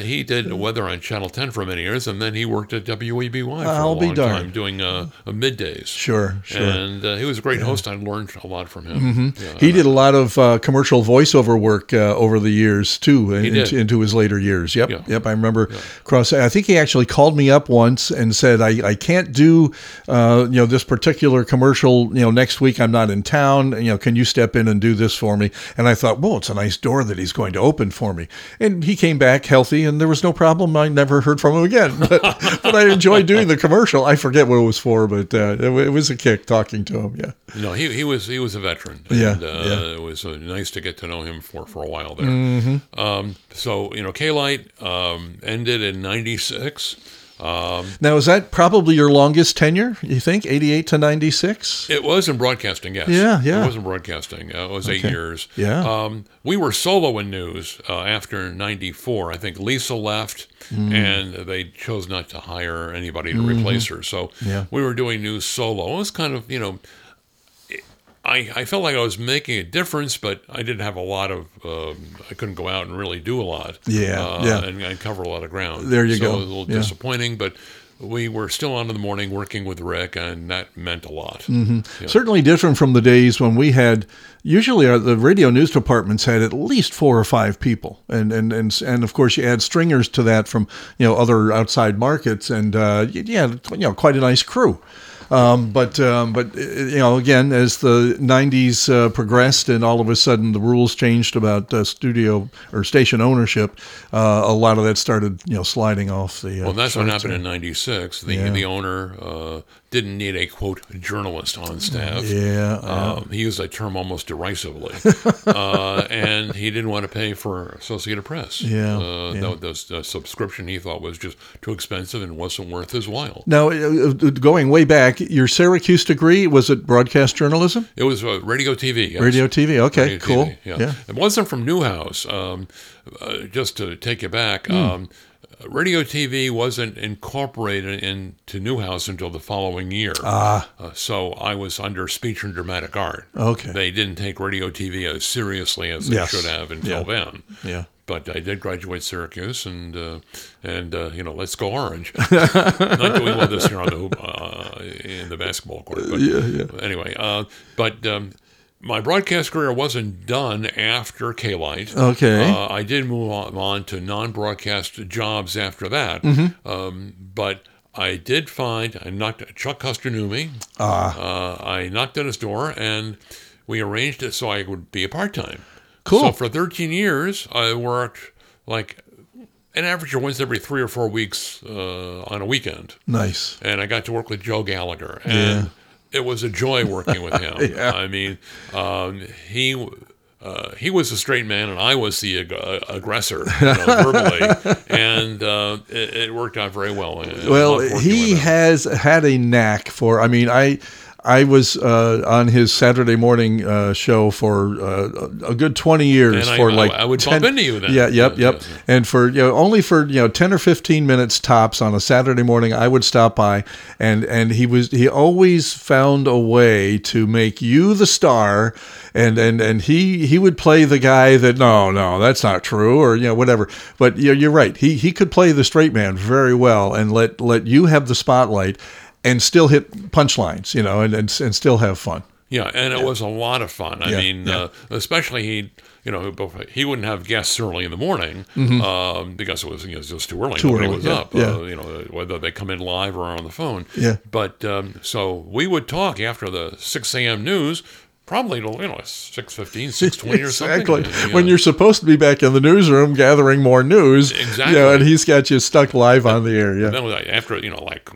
he did weather on Channel 10 for many years, and then he worked at WEBY for a long time doing middays. Sure. And he was a great host. I learned a lot from him. Mm-hmm. Yeah, he did a lot of commercial voiceover work over the years, too, into his later years. Yep. I remember I think he actually called me up once and said, I can't do this particular commercial next week. I'm not in town. Can you step in and do this for me? And I thought, well, it's a nice door that he's going to open for me. And he came back healthy, and there was no problem. I never heard from him again, but I enjoyed doing the commercial. I forget what it was for, but it was a kick talking to him. Yeah, no, he was a veteran. And, it was nice to get to know him for a while there. Mm-hmm. So K-Lite ended in 96. Now, is that probably your longest tenure, you think, 88 to 96? It was in broadcasting, yes. Yeah. It was in broadcasting. It was 8 years. Yeah. We were solo in news after 94. I think Lisa left, and they chose not to hire anybody to replace her. So we were doing news solo. It was kind of, I felt like I was making a difference, but I didn't have a lot of, I couldn't go out and really do a lot. And cover a lot of ground. There you go. So it was a little disappointing, but we were still on in the morning working with Rick, and that meant a lot. Mm-hmm. Yeah. Certainly different from the days when we had, usually the radio news departments had at least 4 or 5 people. And of course you add stringers to that from, other outside markets and quite a nice crew. But you know, again, as the 90s progressed and all of a sudden the rules changed about studio or station ownership, a lot of that started, you know, sliding off the. Well, that's what happened in '96. The owner didn't need a quote journalist on staff. Yeah, he used that term almost derisively, and he didn't want to pay for Associated Press. Yeah, the subscription he thought was just too expensive and wasn't worth his while. Now, going way back, your Syracuse degree, was it broadcast journalism? It was radio TV. Yes. Radio TV. Okay, radio cool. TV, yeah. It wasn't from Newhouse. Just to take you back. Radio TV wasn't incorporated into Newhouse until the following year. So I was under speech and dramatic art. Okay. They didn't take radio TV as seriously as they should have until then. Yeah. But I did graduate Syracuse, and you know, let's go Orange. Not doing well this year on the hoop, in the basketball court. But anyway, my broadcast career wasn't done after K-Lite. Okay. I did move on to non-broadcast jobs after that. Mm-hmm. But I did find, Chuck Custer knew me. I knocked at his door, and we arranged it so I would be a part-time. Cool. So for 13 years, I worked like an average of once every 3 or 4 weeks on a weekend. Nice. And I got to work with Joe Gallagher. And it was a joy working with him. I mean, he was a straight man, and I was the aggressor, you know, verbally, and it worked out very well. Well, he has had a knack for. I mean, I was on his Saturday morning show for a good 20 years. And I would bump into you then. Yeah. And for only for 10 or 15 minutes tops on a Saturday morning, I would stop by, and he always found a way to make you the star, and he would play the guy that no that's not true, or whatever. But you're right, he could play the straight man very well and let you have the spotlight. And still hit punchlines, and still have fun. Yeah, and it was a lot of fun. I mean, especially he wouldn't have guests early in the morning because it was just too early. Nobody was up, whether they come in live or on the phone. Yeah. But so we would talk after the 6 a.m. news. Probably, 6:15, 6:20 or something. Exactly. When you're supposed to be back in the newsroom gathering more news. Exactly. And he's got you stuck live on the air. Yeah. Then after,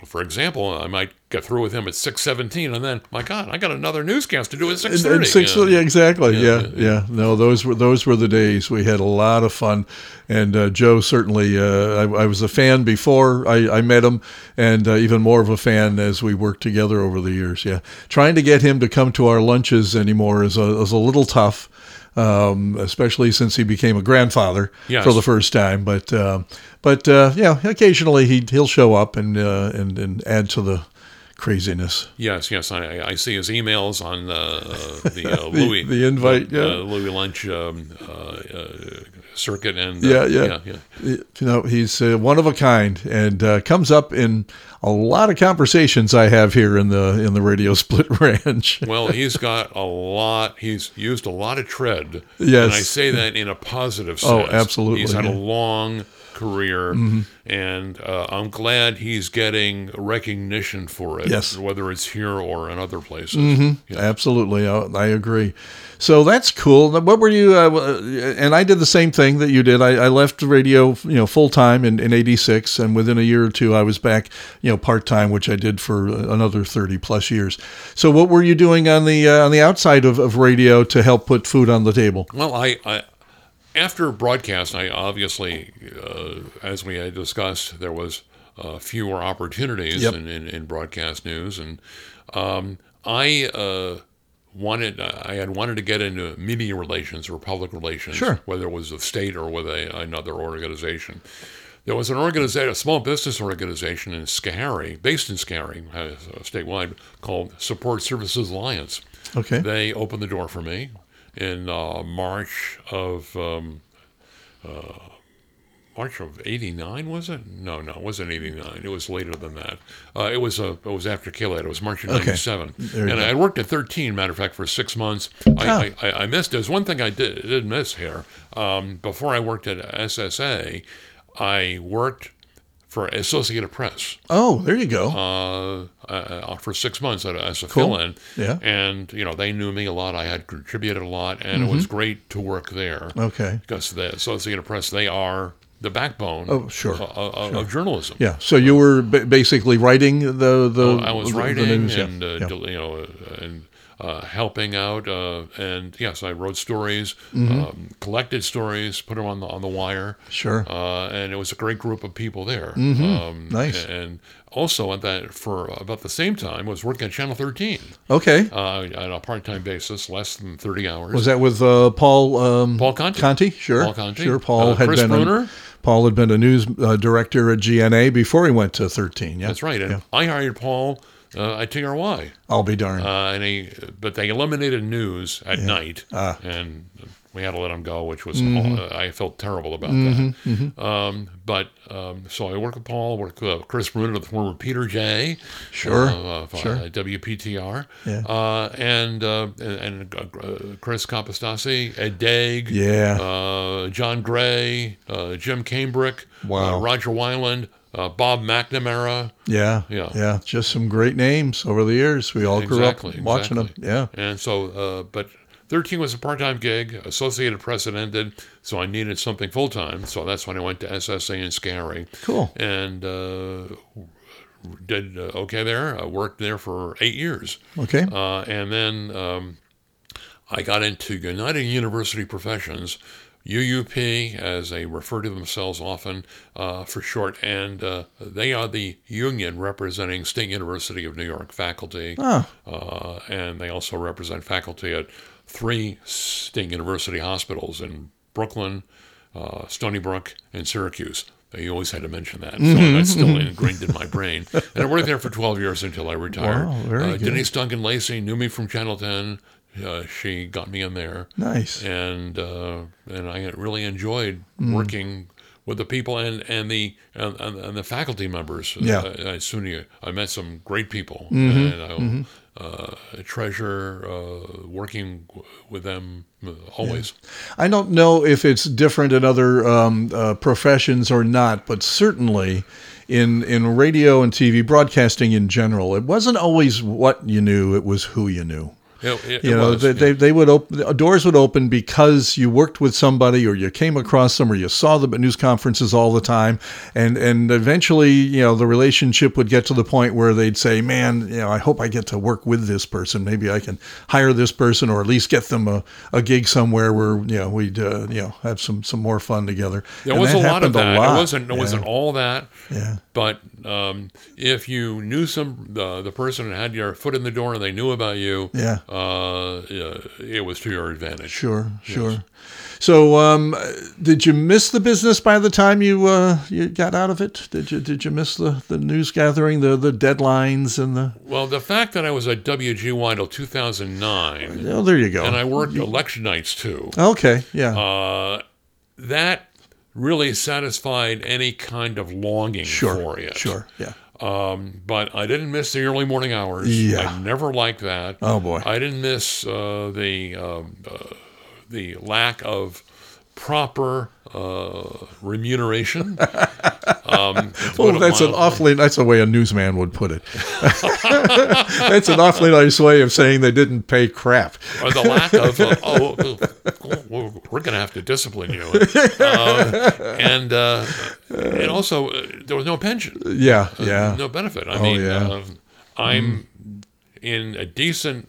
for example, I might get through with him at 6:17, and then, my God, I got another newscast to do at 6:30. Yeah, exactly. Yeah. No, those were the days. We had a lot of fun, and Joe certainly. I was a fan before I met him, and even more of a fan as we worked together over the years. Yeah, trying to get him to come to our lunches anymore is a little tough, especially since he became a grandfather for the first time. But yeah, occasionally he'll show up and add to the craziness. Yes. I see his emails on the Louis the invite, Louis lunch circuit, and he's one of a kind, and comes up in a lot of conversations I have here in the Radio Split Ranch. Well, he's got a lot. He's used a lot of tread. Yes, and I say that in a positive sense. Oh, absolutely. He's had a long career, and I'm glad he's getting recognition for it, whether it's here or in other places. Absolutely, I agree. So that's cool. What were you, and I did the same thing that you did. I left radio full-time in '86, and within a year or two I was back part-time, which I did for another 30 plus years. So what were you doing on the outside of radio to help put food on the table? Well, I after broadcast, I obviously, as we had discussed, there was fewer opportunities in broadcast news, and I had wanted to get into media relations or public relations, whether it was with state or with another organization. There was a small business organization in Schoharie, based in Schoharie, statewide, called Support Services Alliance. Okay, they opened the door for me. In March of 89, was it? No, it wasn't 89. It was later than that. It was after K-Lite. It was March of 97. And I worked at 13. Matter of fact, for 6 months. I missed. There's one thing I did miss here. Before I worked at SSA, I worked for Associated Press. Oh, there you go. For 6 months as a fill-in. Yeah. And, you know, they knew me a lot. I had contributed a lot, and it was great to work there. Okay. Because the Associated Press, they are the backbone of journalism. Yeah. So you were basically writing the I was writing the news, and, you know, and helping out. And, yes, I wrote stories, collected stories, put them on the wire. Sure. And it was a great group of people there. Mm-hmm. Nice. And also at that, for about the same time, was working at Channel 13. Okay. On a part-time basis, less than 30 hours. Was that with Paul Conti? Paul Conti. Paul had Chris been Bruner. Paul had been a news director at GNA before he went to 13. Yeah. That's right. And I hired Paul at TRY. I'll be darned. But they eliminated news at night, and we had to let him go, which was I felt terrible about that. Mm-hmm. So I worked with Paul, worked with Chris Smith, the former Peter J. Sure. WPTR. Yeah. And Chris Compostasi, Ed Daig. Yeah. John Gray, Jim Cambrick. Wow. Roger Weiland. Bob McNamara. Yeah, yeah, yeah. Just some great names over the years. We all grew up watching them. Yeah. And so, but 13 was a part-time gig. Associated Press had ended, so I needed something full-time. So that's when I went to SSA in Scary. Cool. And did okay there. I worked there for 8 years. Okay. And then I got into United University Professions. UUP, as they refer to themselves often for short, and they are the union representing State University of New York faculty, and they also represent faculty at 3 State University hospitals in Brooklyn, Stony Brook, and Syracuse. You always had to mention that. So that's still ingrained in my brain. And I worked there for 12 years until I retired. Wow, very good. Denise Duncan Lacey knew me from Channel 10. She got me in there. Nice. And I really enjoyed working with the people and the faculty members. Yeah. I met some great people, and I treasure working with them always. Yeah. I don't know if it's different in other professions or not, but certainly in radio and TV broadcasting in general, it wasn't always what you knew; it was who you knew. They would open, doors would open because you worked with somebody or you came across them or you saw them at news conferences all the time, and eventually the relationship would get to the point where they'd say, man, I hope I get to work with this person. Maybe I can hire this person or at least get them a gig somewhere where we'd have some more fun together. There was a lot of that. It wasn't all that. Yeah. But if you knew the person that had your foot in the door and they knew about you, it was to your advantage. Sure. Yes. So, did you miss the business by the time you got out of it? Did you miss the news gathering, the deadlines, and the? Well, the fact that I was at WGY till 2009. Oh, there you go. And I worked election nights too. Okay. Yeah. That really satisfied any kind of longing for it. Sure, yeah. But I didn't miss the early morning hours. Yeah. I never liked that. Oh, boy. I didn't miss the lack of proper remuneration. That's a way a newsman would put it. That's an awfully nice way of saying they didn't pay crap. Or the lack of, we're going to have to discipline you. And also, there was no pension. Yeah, yeah. No benefit. I mean, I'm in a decent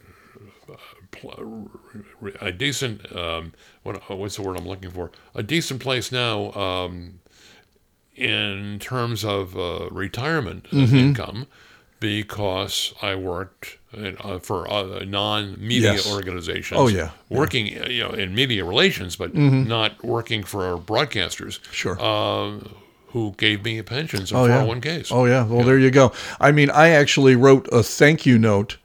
what's the word I'm looking for? A decent place now in terms of retirement income, because I worked for a non-media organizations. Oh yeah, working in media relations, but not working for broadcasters. Sure. Who gave me pensions and 401ks. Oh yeah. Well, there you go. I mean, I actually wrote a thank you note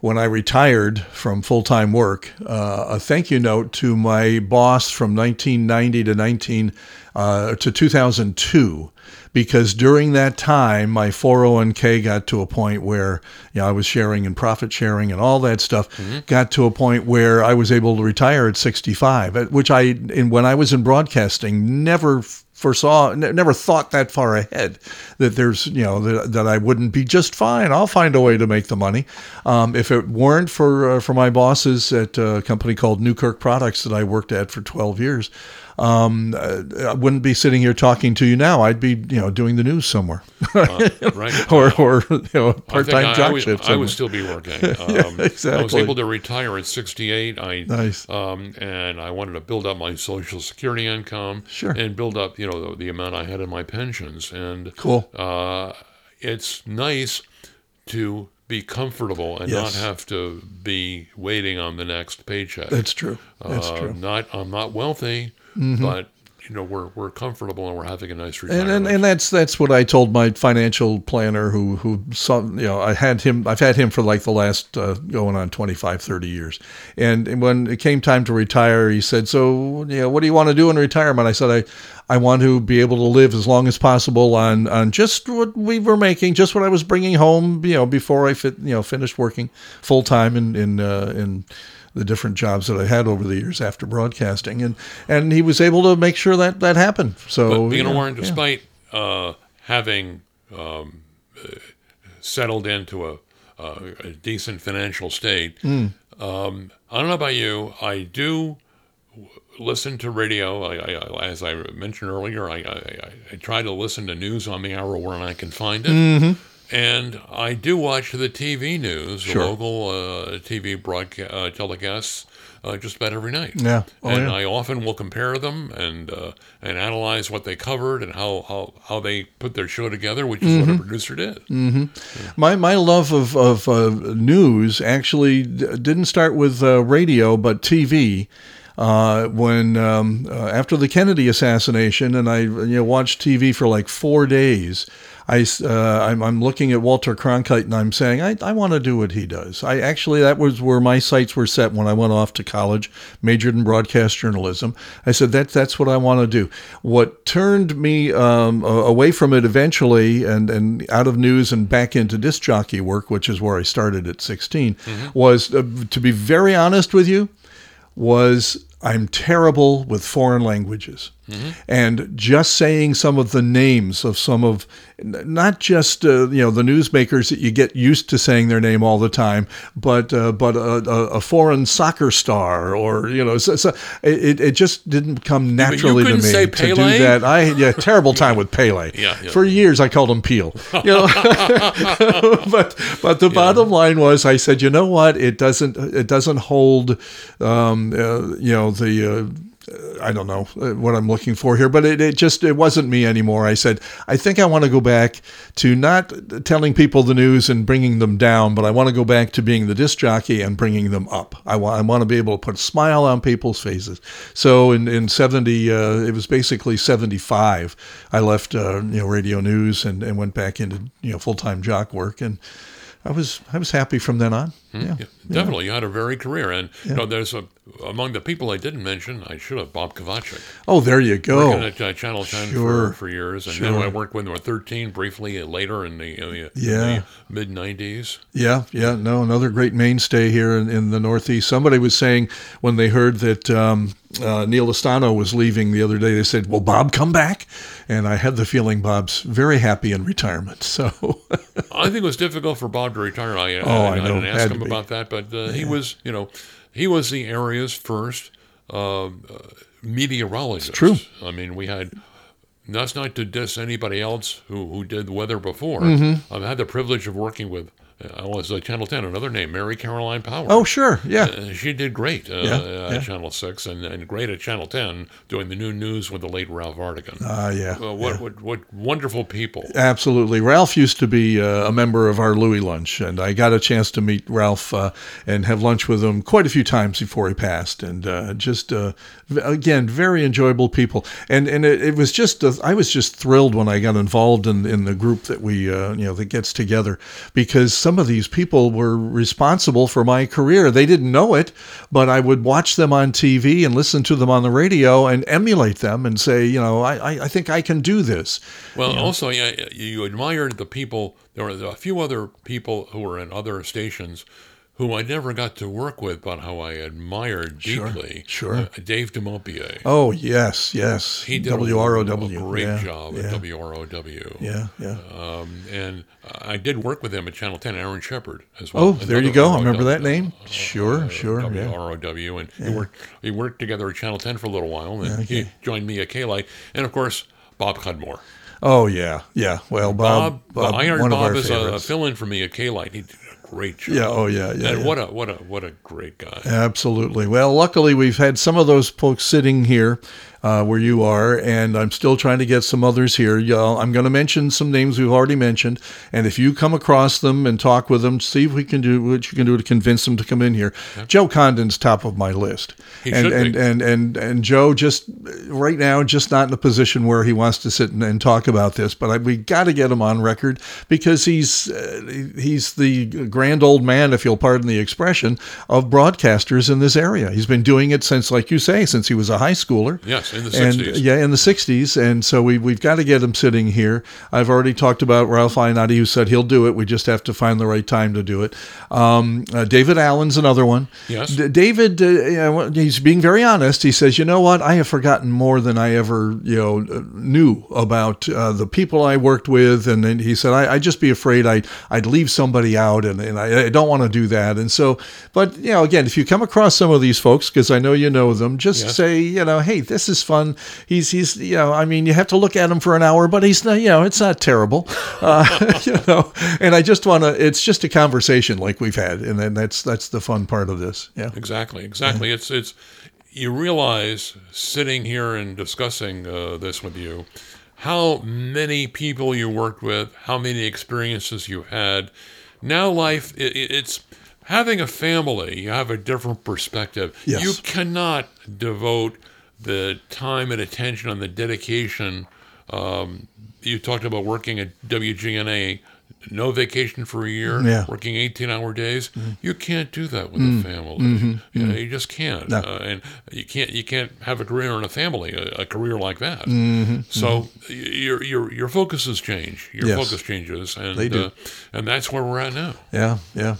when I retired from full-time work, a thank you note to my boss from 1990 to 2002, because during that time, my 401k got to a point where I was sharing and profit sharing and all that stuff, got to a point where I was able to retire at 65, at which when I was in broadcasting, never never thought that far ahead, that there's, you know, that I wouldn't be just fine. I'll find a way to make the money. If it weren't for my bosses at a company called Newkirk Products that I worked at for 12 years, I wouldn't be sitting here talking to you now. I'd be, you know, doing the news somewhere, right? or you know, part-time job shift. I would still be working. Yeah, exactly. I was able to retire at 68. Nice. And I wanted to build up my Social Security income, sure, and build up, you know, the amount I had in my pensions. And cool. It's nice to be comfortable and yes, not have to be waiting on the next paycheck. That's true. That's true. I'm not wealthy. Mm-hmm. But you know, we're comfortable and we're having a nice retirement. And that's what I told my financial planner who saw, you know, I've had him for like the last going on 25, 30 years. And when it came time to retire, he said, "So, you know, what do you want to do in retirement?" I said, I want to be able to live as long as possible on just what we were making, just what I was bringing home, you know, before I finished working full time in the different jobs that I had over the years after broadcasting, and he was able to make sure that happened. So, but, Warren, despite having settled into a decent financial state, I don't know about you, I do listen to radio. I as I mentioned earlier, I try to listen to news on the hour when I can find it. Mm-hmm. And I do watch the TV news, sure, the local TV telecasts, just about every night. Yeah, I often will compare them and analyze what they covered and how they put their show together, which is what a producer did. Mm-hmm. Yeah. My love of news actually didn't start with radio, but TV. When after the Kennedy assassination, and I watched TV for like 4 days, I'm looking at Walter Cronkite and I'm saying, I want to do what he does. That was where my sights were set when I went off to college, majored in broadcast journalism. I said, that's what I want to do. What turned me away from it eventually and out of news and back into disc jockey work, which is where I started at 16, was, to be very honest with you, I'm terrible with foreign languages. Mm-hmm. And just saying some of the names of some of, not just the newsmakers that you get used to saying their name all the time, but a foreign soccer star, or it just didn't come naturally to me say Pele? To do that. I had a terrible time with Pele. Yeah. For years I called him Peel. But the bottom line was, I said, you know what, it doesn't hold I don't know what I'm looking for here, but it wasn't me anymore. I said, I think I want to go back to not telling people the news and bringing them down, but I want to go back to being the disc jockey and bringing them up. I want to be able to put a smile on people's faces. So in 70, it was basically 75, I left radio news and went back into full-time jock work, and I was happy from then on. Yeah, definitely. You had a varied career. And there's among the people I didn't mention, I should have, Bob Kovacic. Oh, there you go. Working at Channel 10 for years. And then I worked with him at 13 briefly later in the mid-90s. Yeah. No, another great mainstay here in the Northeast. Somebody was saying when they heard that Neil Lestano was leaving the other day, they said, "Will Bob come back?" And I had the feeling Bob's very happy in retirement. So I think it was difficult for Bob to retire. I didn't ask him about that, but he was, he was the area's first meteorologist. It's true. I mean, we had. That's not to diss anybody else who did weather before. Mm-hmm. I've had the privilege of working with. I was at Channel 10, another name, Mary Caroline Power. Oh, sure, yeah. She did great at Channel 6 and great at Channel 10 doing the new news with the late Ralph Ardigan. What wonderful people. Absolutely. Ralph used to be a member of our Louis Lunch, and I got a chance to meet Ralph and have lunch with him quite a few times before he passed. And again, very enjoyable people. And it was just, I was just thrilled when I got involved in the group that we, that gets together, because some of these people were responsible for my career. They didn't know it, but I would watch them on TV and listen to them on the radio and emulate them and say, I think I can do this. Well, also, you admired the people. There were a few other people who were in other stations who I never got to work with, but who I admired deeply. Sure. Dave DeMontpied. Oh, yes. He did WROW. A great job at WROW. Yeah. And I did work with him at Channel 10, Aaron Shepard as well. Oh, there you go. I remember that name. Sure. WROW. Yeah. And we worked together at Channel 10 for a little while, and he joined me at K-Lite. And, of course, Bob Cudmore. Oh, yeah. Well, Bob Iron Bob is a fill-in for me at K-Lite. He did a great job. Yeah. And what a great guy. Absolutely. Well, luckily we've had some of those folks sitting here where you are, and I'm still trying to get some others here. I'm going to mention some names we've already mentioned, and if you come across them and talk with them, see if we can do what you can do to convince them to come in here. Okay. Joe Condon's top of my list. And Joe just right now just not in a position where he wants to sit and talk about this, but we got to get him on record because he's the grand old man, if you'll pardon the expression, of broadcasters in this area. He's been doing it since, like you say, since he was a high schooler. Yes, in the 60s. In the 60s, and so we've got to get him sitting here. I've already talked about Ralph Iannotti, who said he'll do it. We just have to find the right time to do it. David Allen's another one. Yes. David, he's being very honest. He says, you know what? I have forgotten more than I ever knew about the people I worked with, and then he said, I'd just be afraid I'd leave somebody out, and I don't want to do that. And so, but, again, if you come across some of these folks, because I know you know them, just say, hey, this is fun. He's you have to look at him for an hour, but he's not, it's not terrible. And I just want to, it's just a conversation like we've had. And then that's the fun part of this. Yeah, exactly. Yeah. It's, you realize sitting here and discussing this with you, how many people you worked with, how many experiences you had. Now life, it's having a family, you have a different perspective. Yes. You cannot devote the time and attention and the dedication. You talked about working at WGNA, no vacation for a year, working 18-hour days. Mm-hmm. You can't do that with a family. Mm-hmm. You just can't. No. And you can't have a career and a family, a career like that. Mm-hmm. So your focuses change. Your focus changes, and they do. And that's where we're at now. Yeah.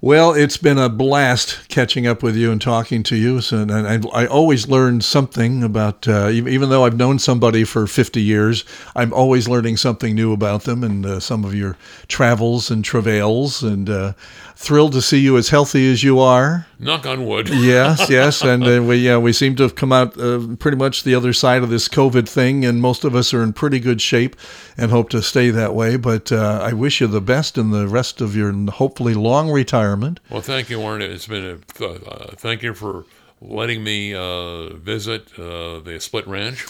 Well, it's been a blast catching up with you and talking to you. And I always learn something about, even though I've known somebody for 50 years, I'm always learning something new about them and some of your travels and travails. And thrilled to see you as healthy as you are. Knock on wood. Yes. And we seem to have come out pretty much the other side of this COVID thing. And most of us are in pretty good shape and hope to stay that way. But I wish you the best in the rest of your hopefully long retirement. Well, thank you, Warren. It's been thank you for letting me visit the Split Ranch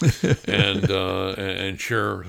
and share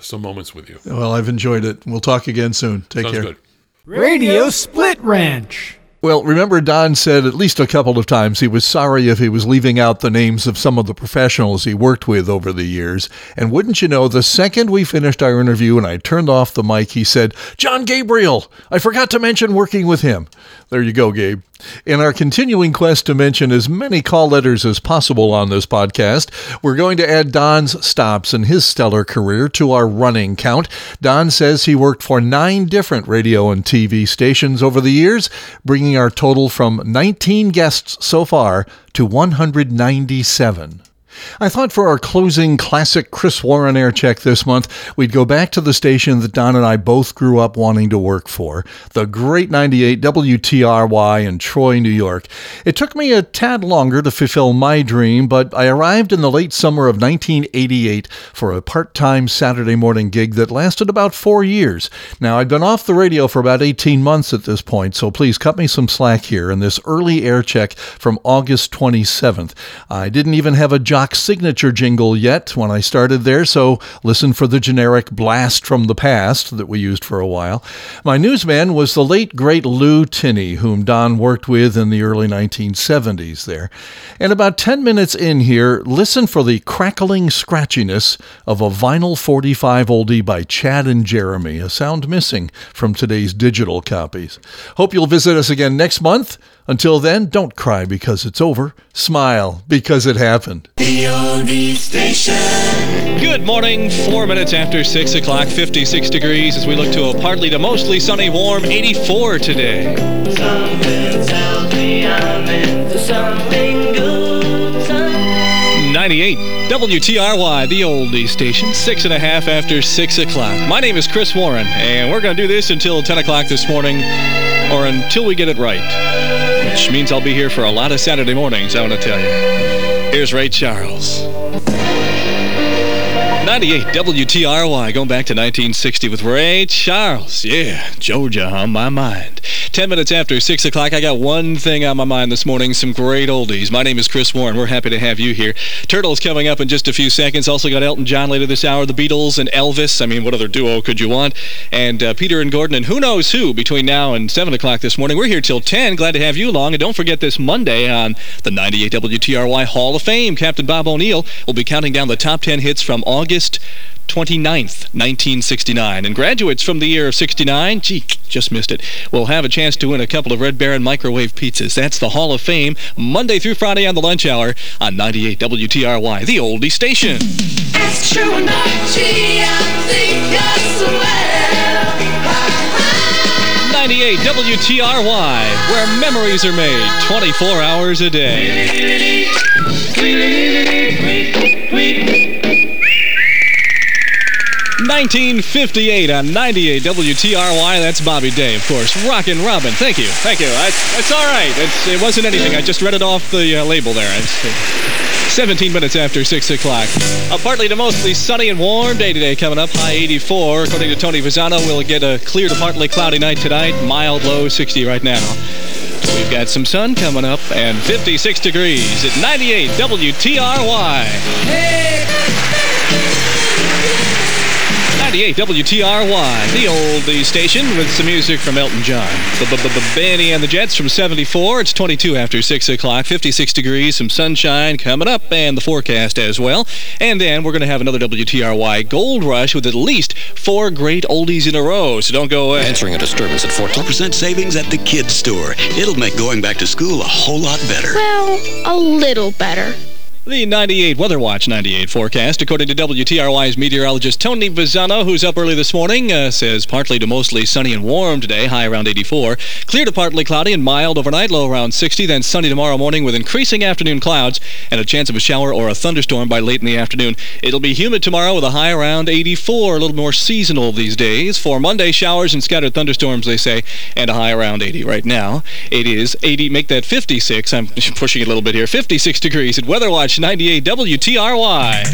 some moments with you. Well, I've enjoyed it. We'll talk again soon. Take care. Good. Radio Split Ranch. Well, remember Don said at least a couple of times he was sorry if he was leaving out the names of some of the professionals he worked with over the years. And wouldn't you know, the second we finished our interview and I turned off the mic, he said, John Gabriel, I forgot to mention working with him. There you go, Gabe. In our continuing quest to mention as many call letters as possible on this podcast, we're going to add Don's stops in his stellar career to our running count. Don says he worked for 9 different radio and TV stations over the years, bringing our total from 19 guests so far to 197. I thought for our closing classic Chris Warren air check this month, we'd go back to the station that Don and I both grew up wanting to work for, the great 98 WTRY in Troy, New York. It took me a tad longer to fulfill my dream, but I arrived in the late summer of 1988 for a part-time Saturday morning gig that lasted about 4 years. Now, I'd been off the radio for about 18 months at this point, so please cut me some slack here in this early air check from August 27th. I didn't even have a jock signature jingle yet when I started there, so listen for the generic blast from the past that we used for a while. My newsman was the late, great Lou Tinney, whom Don worked with in the early 1970s there. And about 10 minutes in here, listen for the crackling scratchiness of a vinyl 45 oldie by Chad and Jeremy, a sound missing from today's digital copies. Hope you'll visit us again next month. Until then, don't cry because it's over. Smile because it happened. POD Station. Good morning. 4 minutes after 6 o'clock, 56 degrees as we look to a partly to mostly sunny, warm 84 today. Something tells me I'm into something good. Something. 98. WTRY, the oldies station, 6 1/2 after 6 o'clock. My name is Chris Warren, and we're going to do this until 10 o'clock this morning, or until we get it right, which means I'll be here for a lot of Saturday mornings, I want to tell you. Here's Ray Charles. 98 WTRY, going back to 1960 with Ray Charles. Yeah, Georgia on my mind. 10 minutes after 6 o'clock, I got one thing on my mind this morning, some great oldies. My name is Chris Warren. We're happy to have you here. Turtles coming up in just a few seconds. Also got Elton John later this hour, the Beatles and Elvis. I mean, what other duo could you want? And Peter and Gordon and who knows who between now and 7 o'clock this morning. We're here till 10. Glad to have you along. And don't forget this Monday on the 98 WTRY Hall of Fame, Captain Bob O'Neill will be counting down the top 10 hits from August 29th, 1969. And graduates from the year of 69, gee, just missed it, will have a chance to win a couple of Red Baron microwave pizzas. That's the Hall of Fame, Monday through Friday on the lunch hour on 98 WTRY, the oldie station. It's true or not, gee, I think I swear. 98 WTRY, where memories are made 24 hours a day. 1958 on 98 WTRY. That's Bobby Day, of course. Rockin' Robin. Thank you. Thank you. That's all right. It wasn't anything. I just read it off the label there. 17 minutes after 6 o'clock. A partly to mostly sunny and warm day today coming up. High 84. According to Tony Vizzano, we'll get a clear to partly cloudy night tonight. Mild low 60 right now. We've got some sun coming up and 56 degrees at 98 WTRY. Hey! 98 WTRY, the oldie station, with some music from Elton John. Benny and the Jets from 74. It's 22 after 6 o'clock, 56 degrees, some sunshine coming up, and the forecast as well. And then we're going to have another WTRY Gold Rush with at least 4 great oldies in a row, so don't go away. Entering a disturbance at 14% savings at the kids' store. It'll make going back to school a whole lot better. Well, a little better. The 98 Weather Watch 98 forecast, according to WTRY's meteorologist Tony Vizzano, who's up early this morning, says partly to mostly sunny and warm today, high around 84. Clear to partly cloudy and mild overnight, low around 60. Then sunny tomorrow morning with increasing afternoon clouds and a chance of a shower or a thunderstorm by late in the afternoon. It'll be humid tomorrow with a high around 84, a little more seasonal these days. For Monday, showers and scattered thunderstorms, they say, and a high around 80 right now. It is 80, make that 56. I'm pushing it a little bit here. 56 degrees at Weather Watch 98 WTRY.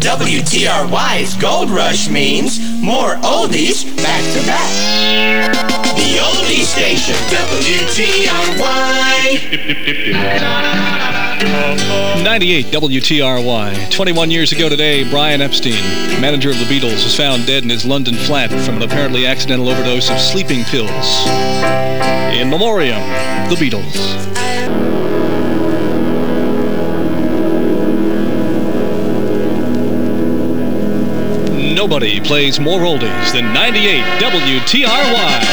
WTRY's Gold Rush means more oldies back to back. The oldie station, WTRY. 98 WTRY. 21 years ago today, Brian Epstein, manager of the Beatles, was found dead in his London flat from an apparently accidental overdose of sleeping pills. In memoriam, the Beatles. Nobody plays more oldies than 98 WTRY.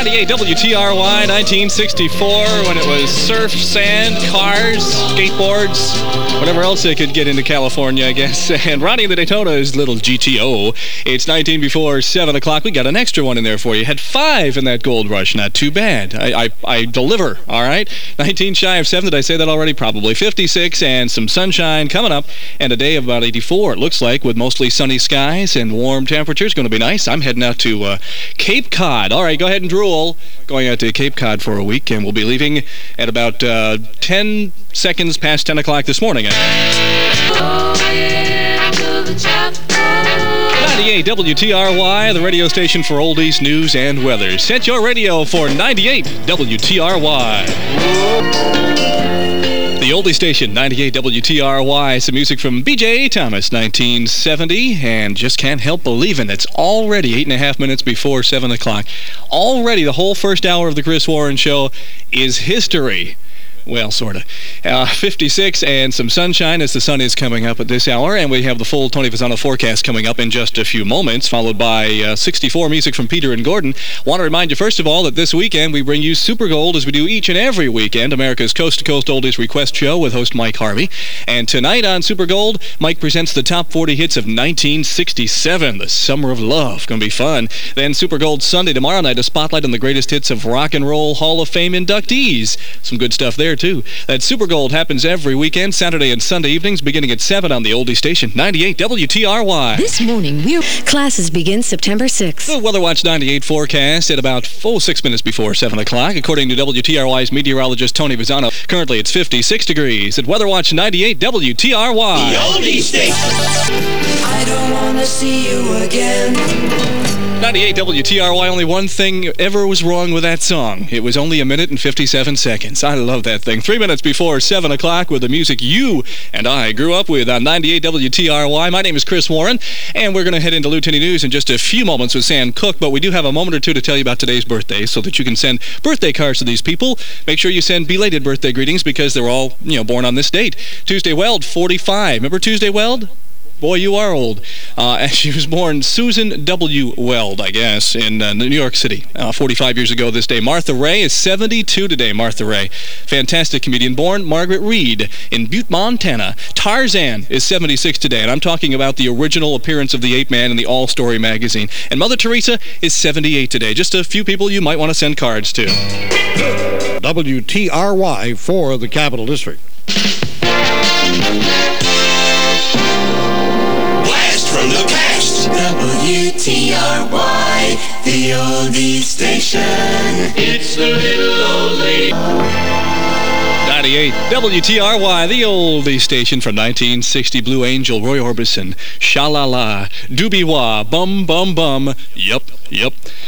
98 WTRY, 1964, when it was surf, sand, cars, skateboards, whatever else they could get into California, I guess. And Ronnie the Daytona's Little GTO. It's 19 before 7 o'clock. We got an extra one in there for you. Had 5 in that Gold Rush. Not too bad. I deliver, all right? 19 shy of 7. Did I say that already? Probably. 56 and some sunshine coming up. And a day of about 84, it looks like, with mostly sunny skies and warm temperatures. Going to be nice. I'm heading out to Cape Cod. All right, go ahead and drool. Going out to Cape Cod for a week, and we'll be leaving at about 10 seconds past 10 o'clock this morning. 98 WTRY, the radio station for oldies, news, and weather. Set your radio for 98 WTRY. The oldie station, 98 WTRY. Some music from B.J. Thomas, 1970, and just can't help believing it's already 8 1/2 minutes before 7 o'clock. Already the whole first hour of the Chris Warren Show is history. Well, sort of. 56 and some sunshine as the sun is coming up at this hour, and we have the full Tony Fasano forecast coming up in just a few moments, followed by 64 music from Peter and Gordon. Want to remind you, first of all, that this weekend we bring you Super Gold, as we do each and every weekend, America's Coast-to-Coast Oldies Request Show with host Mike Harvey. And tonight on Super Gold, Mike presents the top 40 hits of 1967, the Summer of Love. Going to be fun. Then Super Gold Sunday tomorrow night, a spotlight on the greatest hits of Rock and Roll Hall of Fame inductees. Some good stuff there, too. That Super Gold happens every weekend, Saturday and Sunday evenings, beginning at 7 on the oldie station, 98 WTRY. This morning, classes begin September 6th. The Weather Watch 98 forecast at about 6 minutes before 7 o'clock, according to WTRY's meteorologist Tony Vizzano. Currently, it's 56 degrees at Weather Watch 98 WTRY. The oldie station. I don't want to see you again. 98 WTRY, only one thing ever was wrong with that song. It was only a minute and 57 seconds. I love that thing. 3 minutes before 7 o'clock with the music you and I grew up with on 98 WTRY. My name is Chris Warren, and we're going to head into Lieutenant News in just a few moments with Sam Cook, but we do have a moment or two to tell you about today's birthday so that you can send birthday cards to these people. Make sure you send belated birthday greetings because they're all, born on this date. Tuesday Weld, 45. Remember Tuesday Weld? Boy, you are old. She was born Susan W. Weld, I guess, in New York City 45 years ago this day. Martha Ray is 72 today, Martha Ray. Fantastic comedian. Born Margaret Reed in Butte, Montana. Tarzan is 76 today, and I'm talking about the original appearance of the ape man in the All Story magazine. And Mother Teresa is 78 today. Just a few people you might want to send cards to. WTRY for the Capital District. From the past, WTRY, the oldie station. It's the little old lady. 98 WTRY, the oldie station from 1960. Blue Angel, Roy Orbison, Sha-la-la, Doobie Wah, Bum Bum Bum. Yep.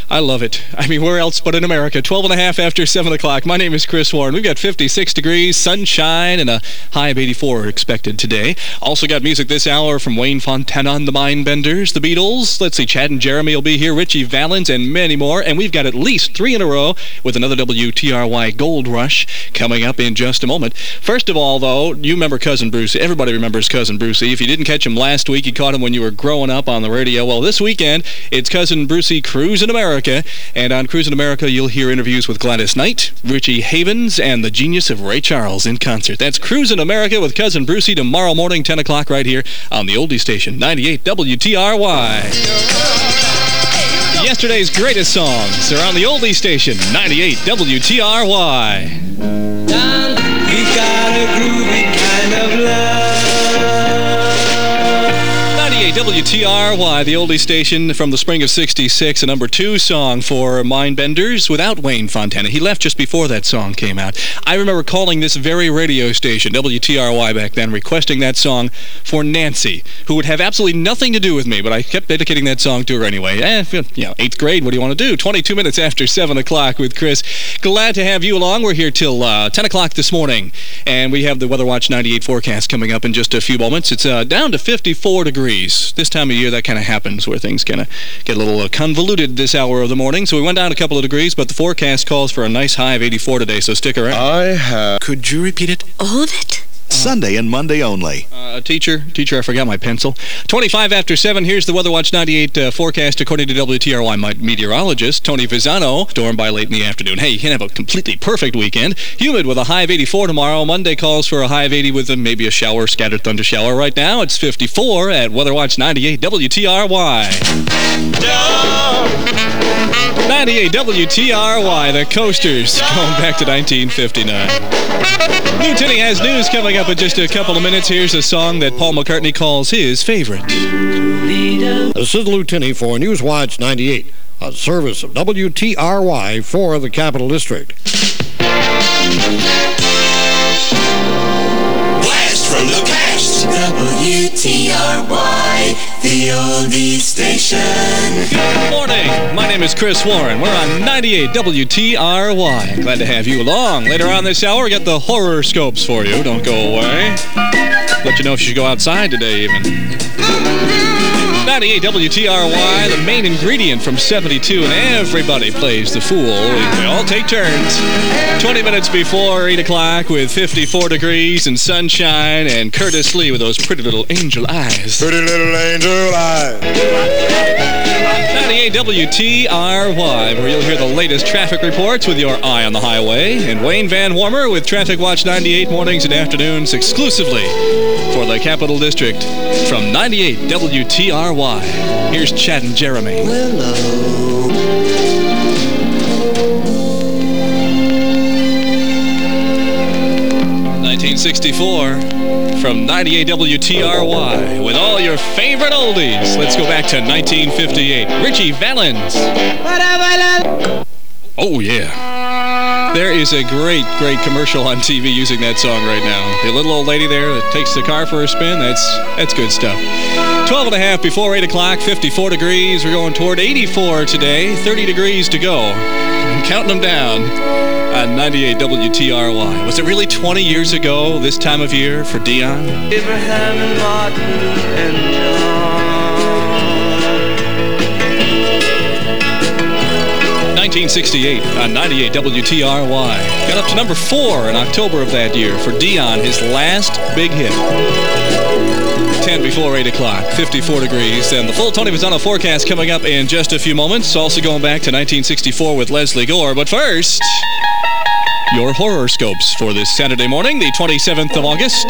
I love it. I mean, where else but in America? 12 1/2 after 7 o'clock. My name is Chris Warren. We've got 56 degrees, sunshine, and a high of 84 expected today. Also got music this hour from Wayne Fontana and the Mindbenders, the Beatles. Let's see, Chad and Jeremy will be here, Richie Valens, and many more. And we've got at least 3 in a row with another WTRY Gold Rush coming up in just a moment. First of all, though, you remember Cousin Brucey. Everybody remembers Cousin Brucey. If you didn't catch him last week, you caught him when you were growing up on the radio. Well, this weekend, it's Cousin Brucey Cruisin' America, and on Cruisin' America you'll hear interviews with Gladys Knight, Richie Havens, and the genius of Ray Charles in concert. That's Cruisin' America with Cousin Brucey tomorrow morning, 10 o'clock, right here on the oldie station, 98 WTRY. Yesterday's greatest songs are on the oldie station, 98 WTRY. Don, you got a groovy kind of love. WTRY, the oldie station from the spring of 66, a number 2 song for Mindbenders without Wayne Fontana. He left just before that song came out. I remember calling this very radio station, WTRY back then, requesting that song for Nancy, who would have absolutely nothing to do with me, but I kept dedicating that song to her anyway. 8th grade, what do you want to do? 22 minutes after 7 o'clock with Chris. Glad to have you along. We're here till 10 o'clock this morning, and we have the Weather Watch 98 forecast coming up in just a few moments. It's down to 54 degrees. This time of year, that kind of happens where things kind of get a little convoluted this hour of the morning. So we went down a couple of degrees, but the forecast calls for a nice high of 84 today, so stick around. Could you repeat it? All of it? Sunday and Monday only. Teacher, I forgot my pencil. 25 after 7, here's the Weather Watch 98 forecast according to WTRY my meteorologist, Tony Vizzano. Storm by late in the afternoon. Hey, you can have a completely perfect weekend. Humid with a high of 84 tomorrow. Monday calls for a high of 80 with maybe a shower, scattered thunder shower. Right now, it's 54 at Weather Watch 98 WTRY. 98 WTRY, the Coasters, going back to 1959. Lieutenant has news coming up in just a couple of minutes. Here's a song that Paul McCartney calls his favorite. This is Lieutenant for Newswatch 98, a service of WTRY for the Capital District. Blast from the past, WTRY. The oldie station. Good morning. My name is Chris Warren. We're on 98 WTRY. Glad to have you along. Later on this hour, we got the horoscopes for you. Don't go away. Let you know if you should go outside today, even. 98 WTRY, the main ingredient from 72, and everybody plays the fool. We all take turns. 20 minutes before 8 o'clock with 54 degrees and sunshine, and Curtis Lee with those pretty little angel eyes. Pretty little angel eyes. 98 WTRY, where you'll hear the latest traffic reports with your eye on the highway, and Wayne Van Warmer with Traffic Watch 98 mornings and afternoons exclusively for the Capital District from 98 WTRY. Here's Chad and Jeremy. Hello. From 98 WTRY with all your favorite oldies. Let's go back to 1958. Richie Valens. Oh, yeah. There is a great, great commercial on TV using that song right now. The little old lady there that takes the car for a spin, that's good stuff. 12 and a half before 8 o'clock, 54 degrees. We're going toward 84 today, 30 degrees to go. I'm counting them down. On 98 WTRY. Was it really 20 years ago this time of year for Dion? Abraham and Martin and John. 1968 on 98 WTRY. Got up to number 4 in October of that year for Dion, his last big hit. 10 before 8 o'clock, 54 degrees, and the full Tony Vizzano forecast coming up in just a few moments. Also going back to 1964 with Leslie Gore, but first... your horoscopes for this Saturday morning, the 27th of August.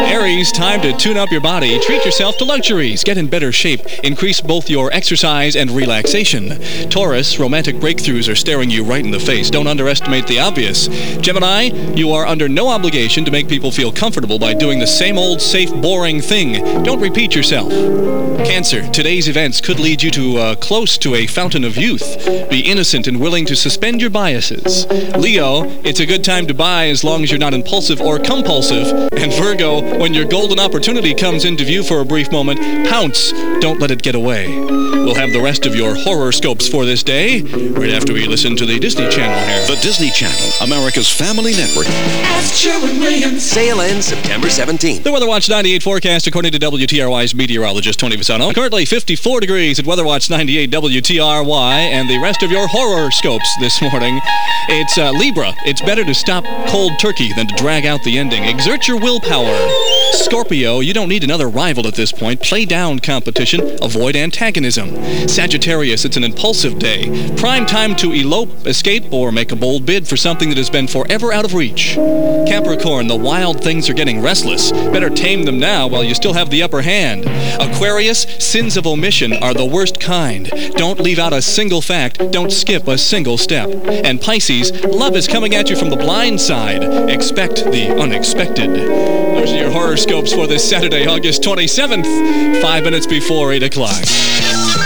Aries, time to tune up your body. Treat yourself to luxuries. Get in better shape. Increase both your exercise and relaxation. Taurus, romantic breakthroughs are staring you right in the face. Don't underestimate the obvious. Gemini, you are under no obligation to make people feel comfortable by doing the same old safe, boring thing. Don't repeat yourself. Cancer, today's events could lead you to close to a fountain of youth. Be innocent and willing to suspend your biases. Leo, it's a good time to buy as long as you're not impulsive or compulsive. And Virgo, when your golden opportunity comes into view for a brief moment, pounce. Don't let it get away. We'll have the rest of your horoscopes for this day right after we listen to the Disney Channel here. The Disney Channel, America's family network. Ask Sherwin Williams. Sale ends September 17th. The Weather Watch 98 forecast according to WTRY's meteorologist Tony Vizzano. Currently 54 degrees at Weather Watch 98 WTRY, and the rest of your horoscopes this morning. It's Libra. It's better to stop cold turkey than to drag out the ending. Exert your willpower. Scorpio, you don't need another rival at this point. Play down competition. Avoid antagonism. Sagittarius, it's an impulsive day. Prime time to elope, escape, or make a bold bid for something that has been forever out of reach. Capricorn, the wild things are getting restless. Better tame them now while you still have the upper hand. Aquarius, sins of omission are the worst kind. Don't leave out a single fact. Don't skip a single step. And Pisces, love is coming at you from the blind side. Expect the unexpected. Those are your horoscopes for this Saturday, August 27th, 5 minutes before 8 o'clock.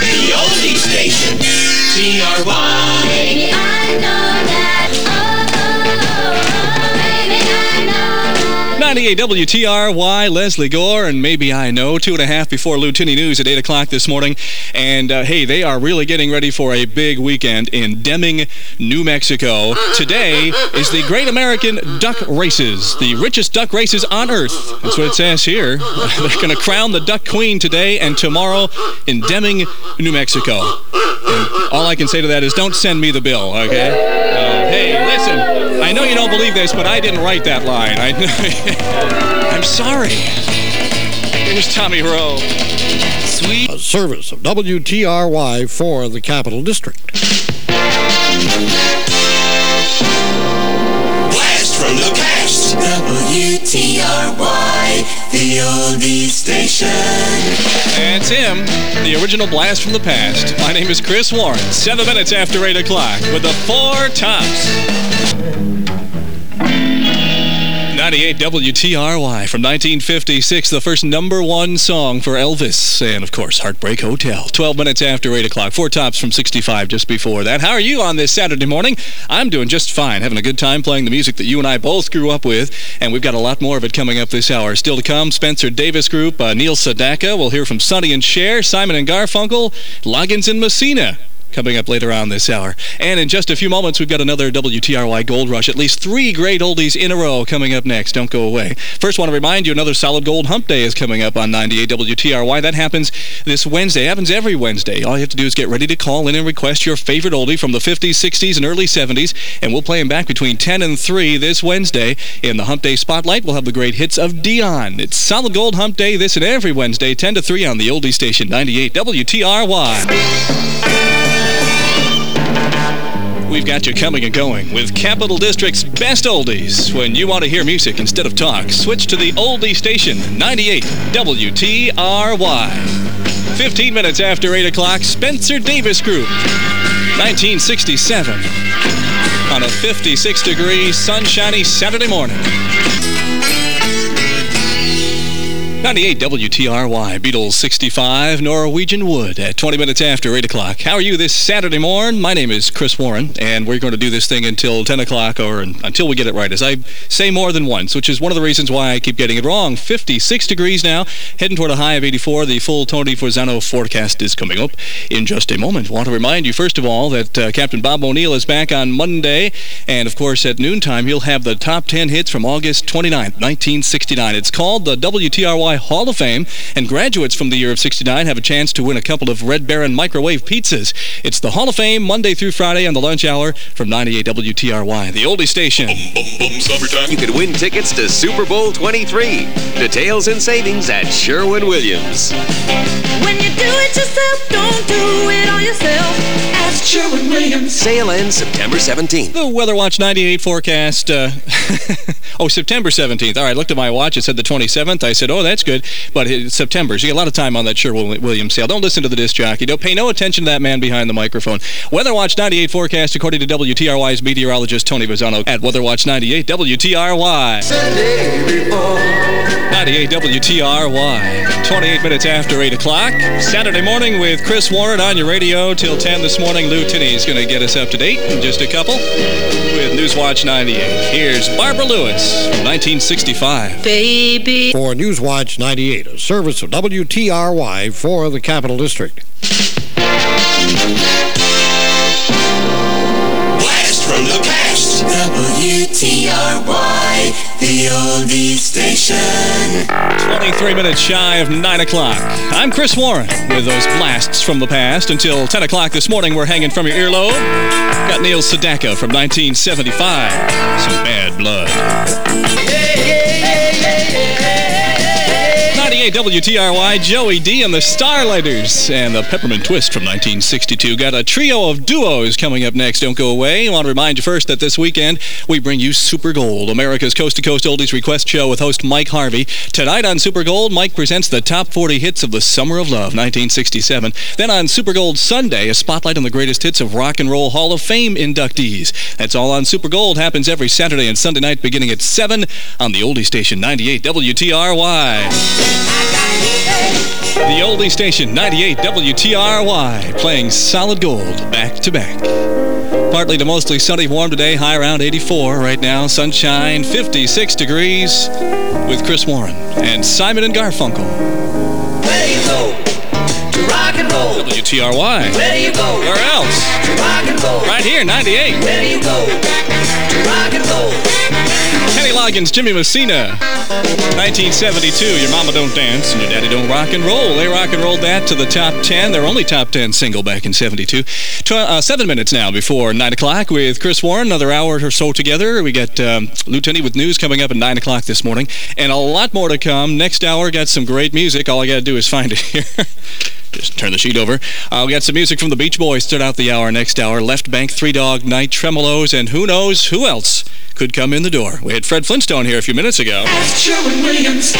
The oldie station, TRY. Baby, I know that. Oh, oh, oh, baby, I know. 98 WTRY, Leslie Gore, and Maybe I Know. 2 1/2 before Lutini News at 8 o'clock this morning. And, hey, they are really getting ready for a big weekend in Deming, New Mexico. Today is the Great American Duck Races, the richest duck races on Earth. That's what it says here. They're going to crown the Duck Queen today and tomorrow in Deming, New Mexico. And all I can say to that is don't send me the bill, okay? Hey, listen, I know you don't believe this, but I didn't write that line. I'm sorry. Here's Tommy Rowe. Sweet. A service of WTRY for the Capital District. Blast from the past. WTRY, the oldie station. That's him, the original blast from the past. My name is Chris Warren. 7 minutes after 8 o'clock with the Four Tops. 98 WTRY from 1956, the first #1 song for Elvis, and of course, Heartbreak Hotel. 12 minutes after 8 o'clock, Four Tops from 65 just before that. How are you on this Saturday morning? I'm doing just fine, having a good time playing the music that you and I both grew up with, and we've got a lot more of it coming up this hour. Still to come, Spencer Davis Group, Neil Sedaka, we'll hear from Sonny and Cher, Simon and Garfunkel, Loggins and Messina. coming up later on this hour. And in just a few moments, we've got another WTRY Gold Rush. At least three great oldies in a row coming up next. Don't go away. First, want to remind you, another solid gold hump day is coming up on 98 WTRY. That happens this Wednesday. It happens every Wednesday. All you have to do is get ready to call in and request your favorite oldie from the 50s, 60s, and early 70s. And we'll play them back between 10 and 3 this Wednesday. In the Hump Day Spotlight, we'll have the great hits of Dion. It's Solid Gold Hump Day this and every Wednesday, 10 to 3 on the oldie station, 98 WTRY. We've got you coming and going with Capital District's best oldies. When you want to hear music instead of talk, switch to the oldie station, 98 WTRY. 15 minutes after 8 o'clock, Spencer Davis Group, 1967, on a 56-degree, sunshiny Saturday morning. 98 WTRY, Beatles 65, Norwegian Wood at 20 minutes after 8 o'clock. How are you this Saturday morning? My name is Chris Warren, and we're going to do this thing until 10 o'clock or until we get it right, as I say more than once, which is one of the reasons why I keep getting it wrong. 56 degrees now, heading toward a high of 84. The full Tony Forzano forecast is coming up in just a moment. I want to remind you, first of all, that Captain Bob O'Neill is back on Monday, and, of course, at noontime, he'll have the top 10 hits from August 29th, 1969. It's called the WTRY Hall of Fame, and graduates from the year of 69 have a chance to win a couple of Red Baron microwave pizzas. It's the Hall of Fame Monday through Friday on the lunch hour from 98 WTRY, the oldie station. Summertime. You can win tickets to Super Bowl 23. Details and savings at Sherwin-Williams. When you do it yourself, don't do it on yourself. Ask Sherwin-Williams. Sale ends September 17th. The Weather Watch 98 forecast, oh, September 17th. All right, I looked at my watch. It said the 27th. I said, oh, that's good, but it's September, so you get a lot of time on that Sherwin-Williams sale. Don't listen to the disc jockey. Don't pay no attention to that man behind the microphone. WeatherWatch 98 forecast according to WTRY's meteorologist Tony Vizzano at WeatherWatch 98 WTRY. Sunday before. 98 WTRY. 28 minutes after 8 o'clock. Saturday morning with Chris Warren on your radio till 10 this morning. Lou Tinney's going to get us up to date in just a couple with NewsWatch 98. Here's Barbara Lewis from 1965. Baby. For NewsWatch 98, a service of WTRY for the Capital District. Blast from the past. WTRY, the oldie station. 23 minutes shy of 9 o'clock. I'm Chris Warren with those blasts from the past. Until 10 o'clock this morning, we're hanging from your earlobe. Got Neil Sedaka from 1975. Some bad blood. Hey, hey, hey, hey, hey. WTRY, Joey D and the Starlighters and the Peppermint Twist from 1962. Got a trio of duos coming up next. Don't go away. I want to remind you first that this weekend we bring you Super Gold, America's coast-to-coast oldies request show with host Mike Harvey. Tonight on Super Gold, Mike presents the top 40 hits of the Summer of Love, 1967. Then on Super Gold Sunday, a spotlight on the greatest hits of Rock and Roll Hall of Fame inductees. That's all on Super Gold. Happens every Saturday and Sunday night beginning at 7 on the oldie station, 98 WTRY. The oldie station, 98 WTRY, playing Solid Gold back to back. Partly to mostly sunny, warm today, high around 84 right now, sunshine, 56 degrees, with Chris Warren and Simon and Garfunkel. Ready to go to rock and roll. WTRY. Ready to go. Where else? To rock and roll. Right here, 98. Ready to go to rock and roll. Kenny Loggins, Jimmy Messina, 1972, Your Mama Don't Dance and Your Daddy Don't Rock and Roll. They rock and rolled that to the top 10, their only top 10 single back in 72. 7 minutes now before 9 o'clock with Chris Warren, another hour or so together. We got Lou Tinney with news coming up at 9 o'clock this morning, and a lot more to come. Next hour, got some great music. All I got to do is find it here. Just turn the sheet over. We got some music from the Beach Boys. Start out the hour next hour. Left Bank, Three Dog Night, Tremolos, and who knows who else could come in the door. We had Fred Flintstone here a few minutes ago. Sherwin-Williams.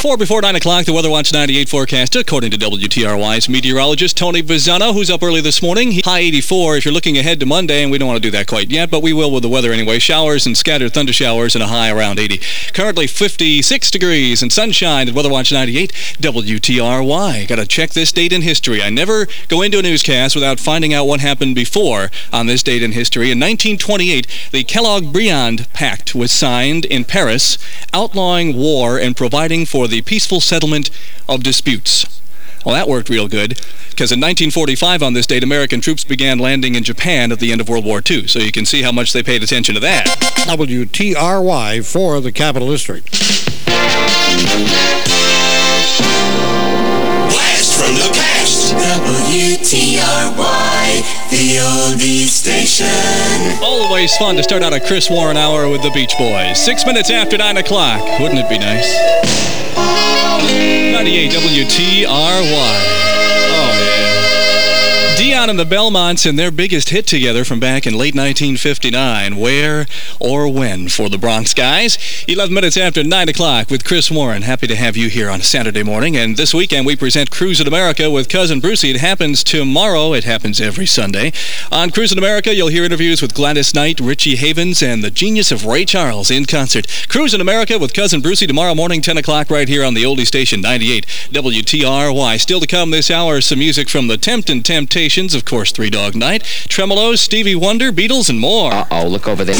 4 before 9 o'clock, the Weather Watch 98 forecast, according to WTRY's meteorologist Tony Vizzano, who's up early this morning. High 84 if you're looking ahead to Monday, and we don't want to do that quite yet, but we will with the weather anyway. Showers and scattered thunder showers and a high around 80. Currently 56 degrees and sunshine at Weather Watch 98 WTRY. Got to check this date in history. I never go into a newscast without finding out what happened before on this date in history. In 1928, the Kellogg-Briand Pact was signed in Paris, outlawing war and providing for the peaceful settlement of disputes. Well, that worked real good, because in 1945 on this date, American troops began landing in Japan at the end of World War II, so you can see how much they paid attention to that. WTRY for the Capital District. Blast from the past. WTRY, the oldie station. Always fun to start out a Chris Warren hour with the Beach Boys. 6 minutes after 9 o'clock. Wouldn't it be nice? 98 WTRY. Oh, yeah. Dion and the Belmonts and their biggest hit together from back in late 1959. Where or when for the Bronx guys. 11 minutes after 9 o'clock with Chris Warren. Happy to have you here on a Saturday morning. And this weekend we present Cruisin' America with Cousin Brucey. It happens tomorrow. It happens every Sunday. On Cruisin' America, you'll hear interviews with Gladys Knight, Richie Havens, and the genius of Ray Charles in concert. Cruisin' America with Cousin Brucey tomorrow morning, 10 o'clock, right here on the oldie station, 98 WTRY. Still to come this hour, some music from the Temptin' Temptations, of course, Three Dog Night, Tremolos, Stevie Wonder, Beatles, and more. Uh-oh, look over there.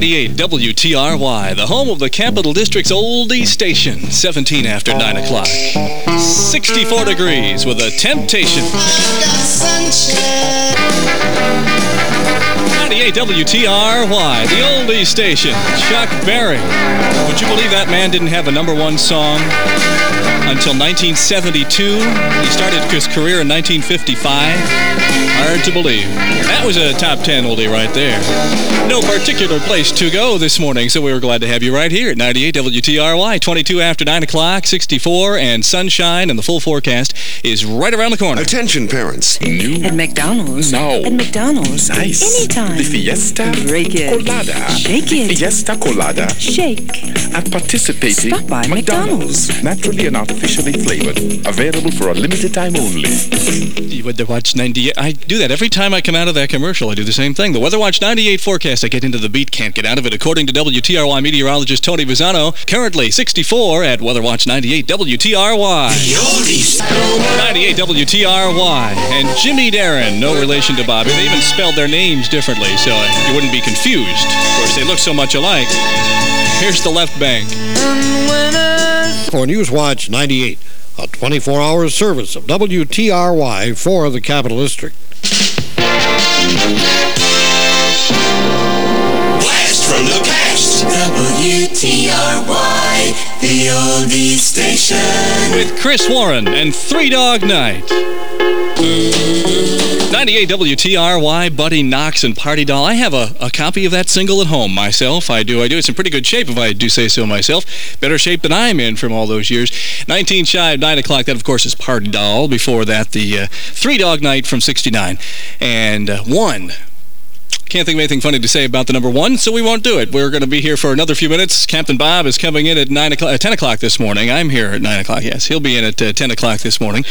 WTRY, the home of the Capital District's oldie station. 17 after 9 o'clock. 64 degrees with a temptation. 98 WTRY, the oldie station. Chuck Berry. Would you believe that man didn't have a #1 song until 1972? He started his career in 1955. Hard to believe. That was a top 10 oldie right there. No particular place to go this morning, so we were glad to have you right here at 98 WTRY, 22 after 9 o'clock, 64, and sunshine, and the full forecast is right around the corner. Attention, parents. New at McDonald's. No. At McDonald's. Nice. Anytime. The Fiesta Break it. Colada. Shake it. Fiesta Colada. Shake. At participating stop by McDonald's. Naturally and artificially flavored. Available for a limited time only. The Weather Watch 98. I do that every time I come out of that commercial. I do the same thing. The Weather Watch 98 forecast. I get into the beat, can't get out of it. According to WTRY meteorologist Tony Vizzano, currently 64 at WeatherWatch 98 WTRY. 98 WTRY. And Jimmy Darren, no relation to Bobby. They even spelled their names differently, so you wouldn't be confused. Of course, they look so much alike. Here's the left bank. For Newswatch 98, a 24-hour service of WTRY for the Capital District. From the past, WTRY, the oldie station. With Chris Warren and Three Dog Night. 98 WTRY, Buddy Knox and Party Doll. I have a copy of that single at home myself. I do. It's in pretty good shape, if I do say so myself. Better shape than I'm in from all those years. 19 shy of 9 o'clock. That, of course, is Party Doll. Before that, the Three Dog Night from 69. And one. Can't think of anything funny to say about the #1, so we won't do it. We're going to be here for another few minutes. Captain Bob is coming in at 10 o'clock this morning. I'm here at 9 o'clock, yes. He'll be in at 10 o'clock this morning.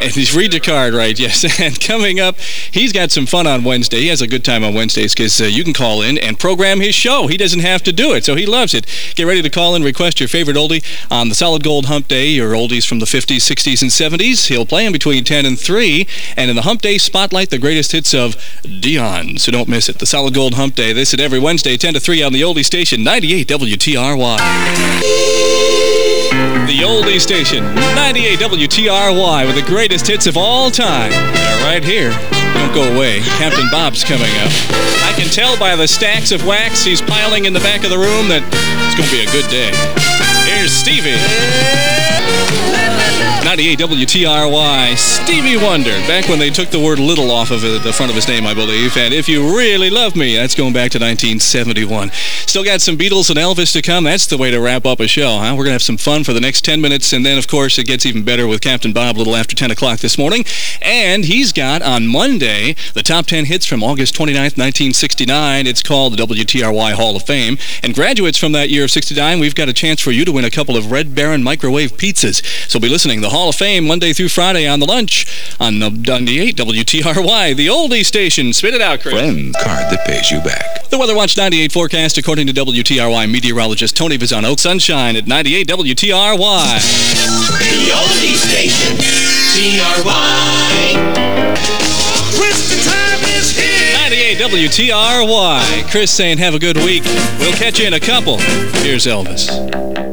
And he's read your card, right, yes. And coming up, he's got some fun on Wednesday. He has a good time on Wednesdays because you can call in and program his show. He doesn't have to do it, so he loves it. Get ready to call in, request your favorite oldie on the Solid Gold Hump Day, your oldies from the 50s, 60s, and 70s. He'll play them between 10 and 3. And in the Hump Day Spotlight, the greatest hits of Dion, so don't miss it. The Solid Gold Hump Day. This at every Wednesday, 10 to 3 on the oldie station, 98 WTRY. The oldie station, 98 WTRY, with the greatest hits of all time. They're right here. Don't go away. Captain Bob's coming up. I can tell by the stacks of wax he's piling in the back of the room that it's going to be a good day. Here's Stevie. 98 WTRY, Stevie Wonder, back when they took the word little off of the front of his name, I believe. And If You Really Love Me, that's going back to 1971. Still got some Beatles and Elvis to come. That's the way to wrap up a show, huh? We're going to have some fun for the next 10 minutes. And then, of course, it gets even better with Captain Bob a little after 10 o'clock this morning. And he's got, on Monday, the top 10 hits from August 29th, 1969. It's called the WTRY Hall of Fame. And graduates from that year of 69, we've got a chance for you to win a couple of Red Baron microwave pizzas. So be listening to Hall of Fame Monday through Friday on The Lunch on 98 WTRY, the oldie station. Spit it out, Chris. Friend card that pays you back. The Weather Watch 98 forecast, according to WTRY meteorologist Tony Vizzano. Sunshine at 98 WTRY. The oldie station, TRY. Christmas time is here. 98 WGNA, WTRY. Chris saying have a good week. We'll catch you in a couple. Here's Elvis.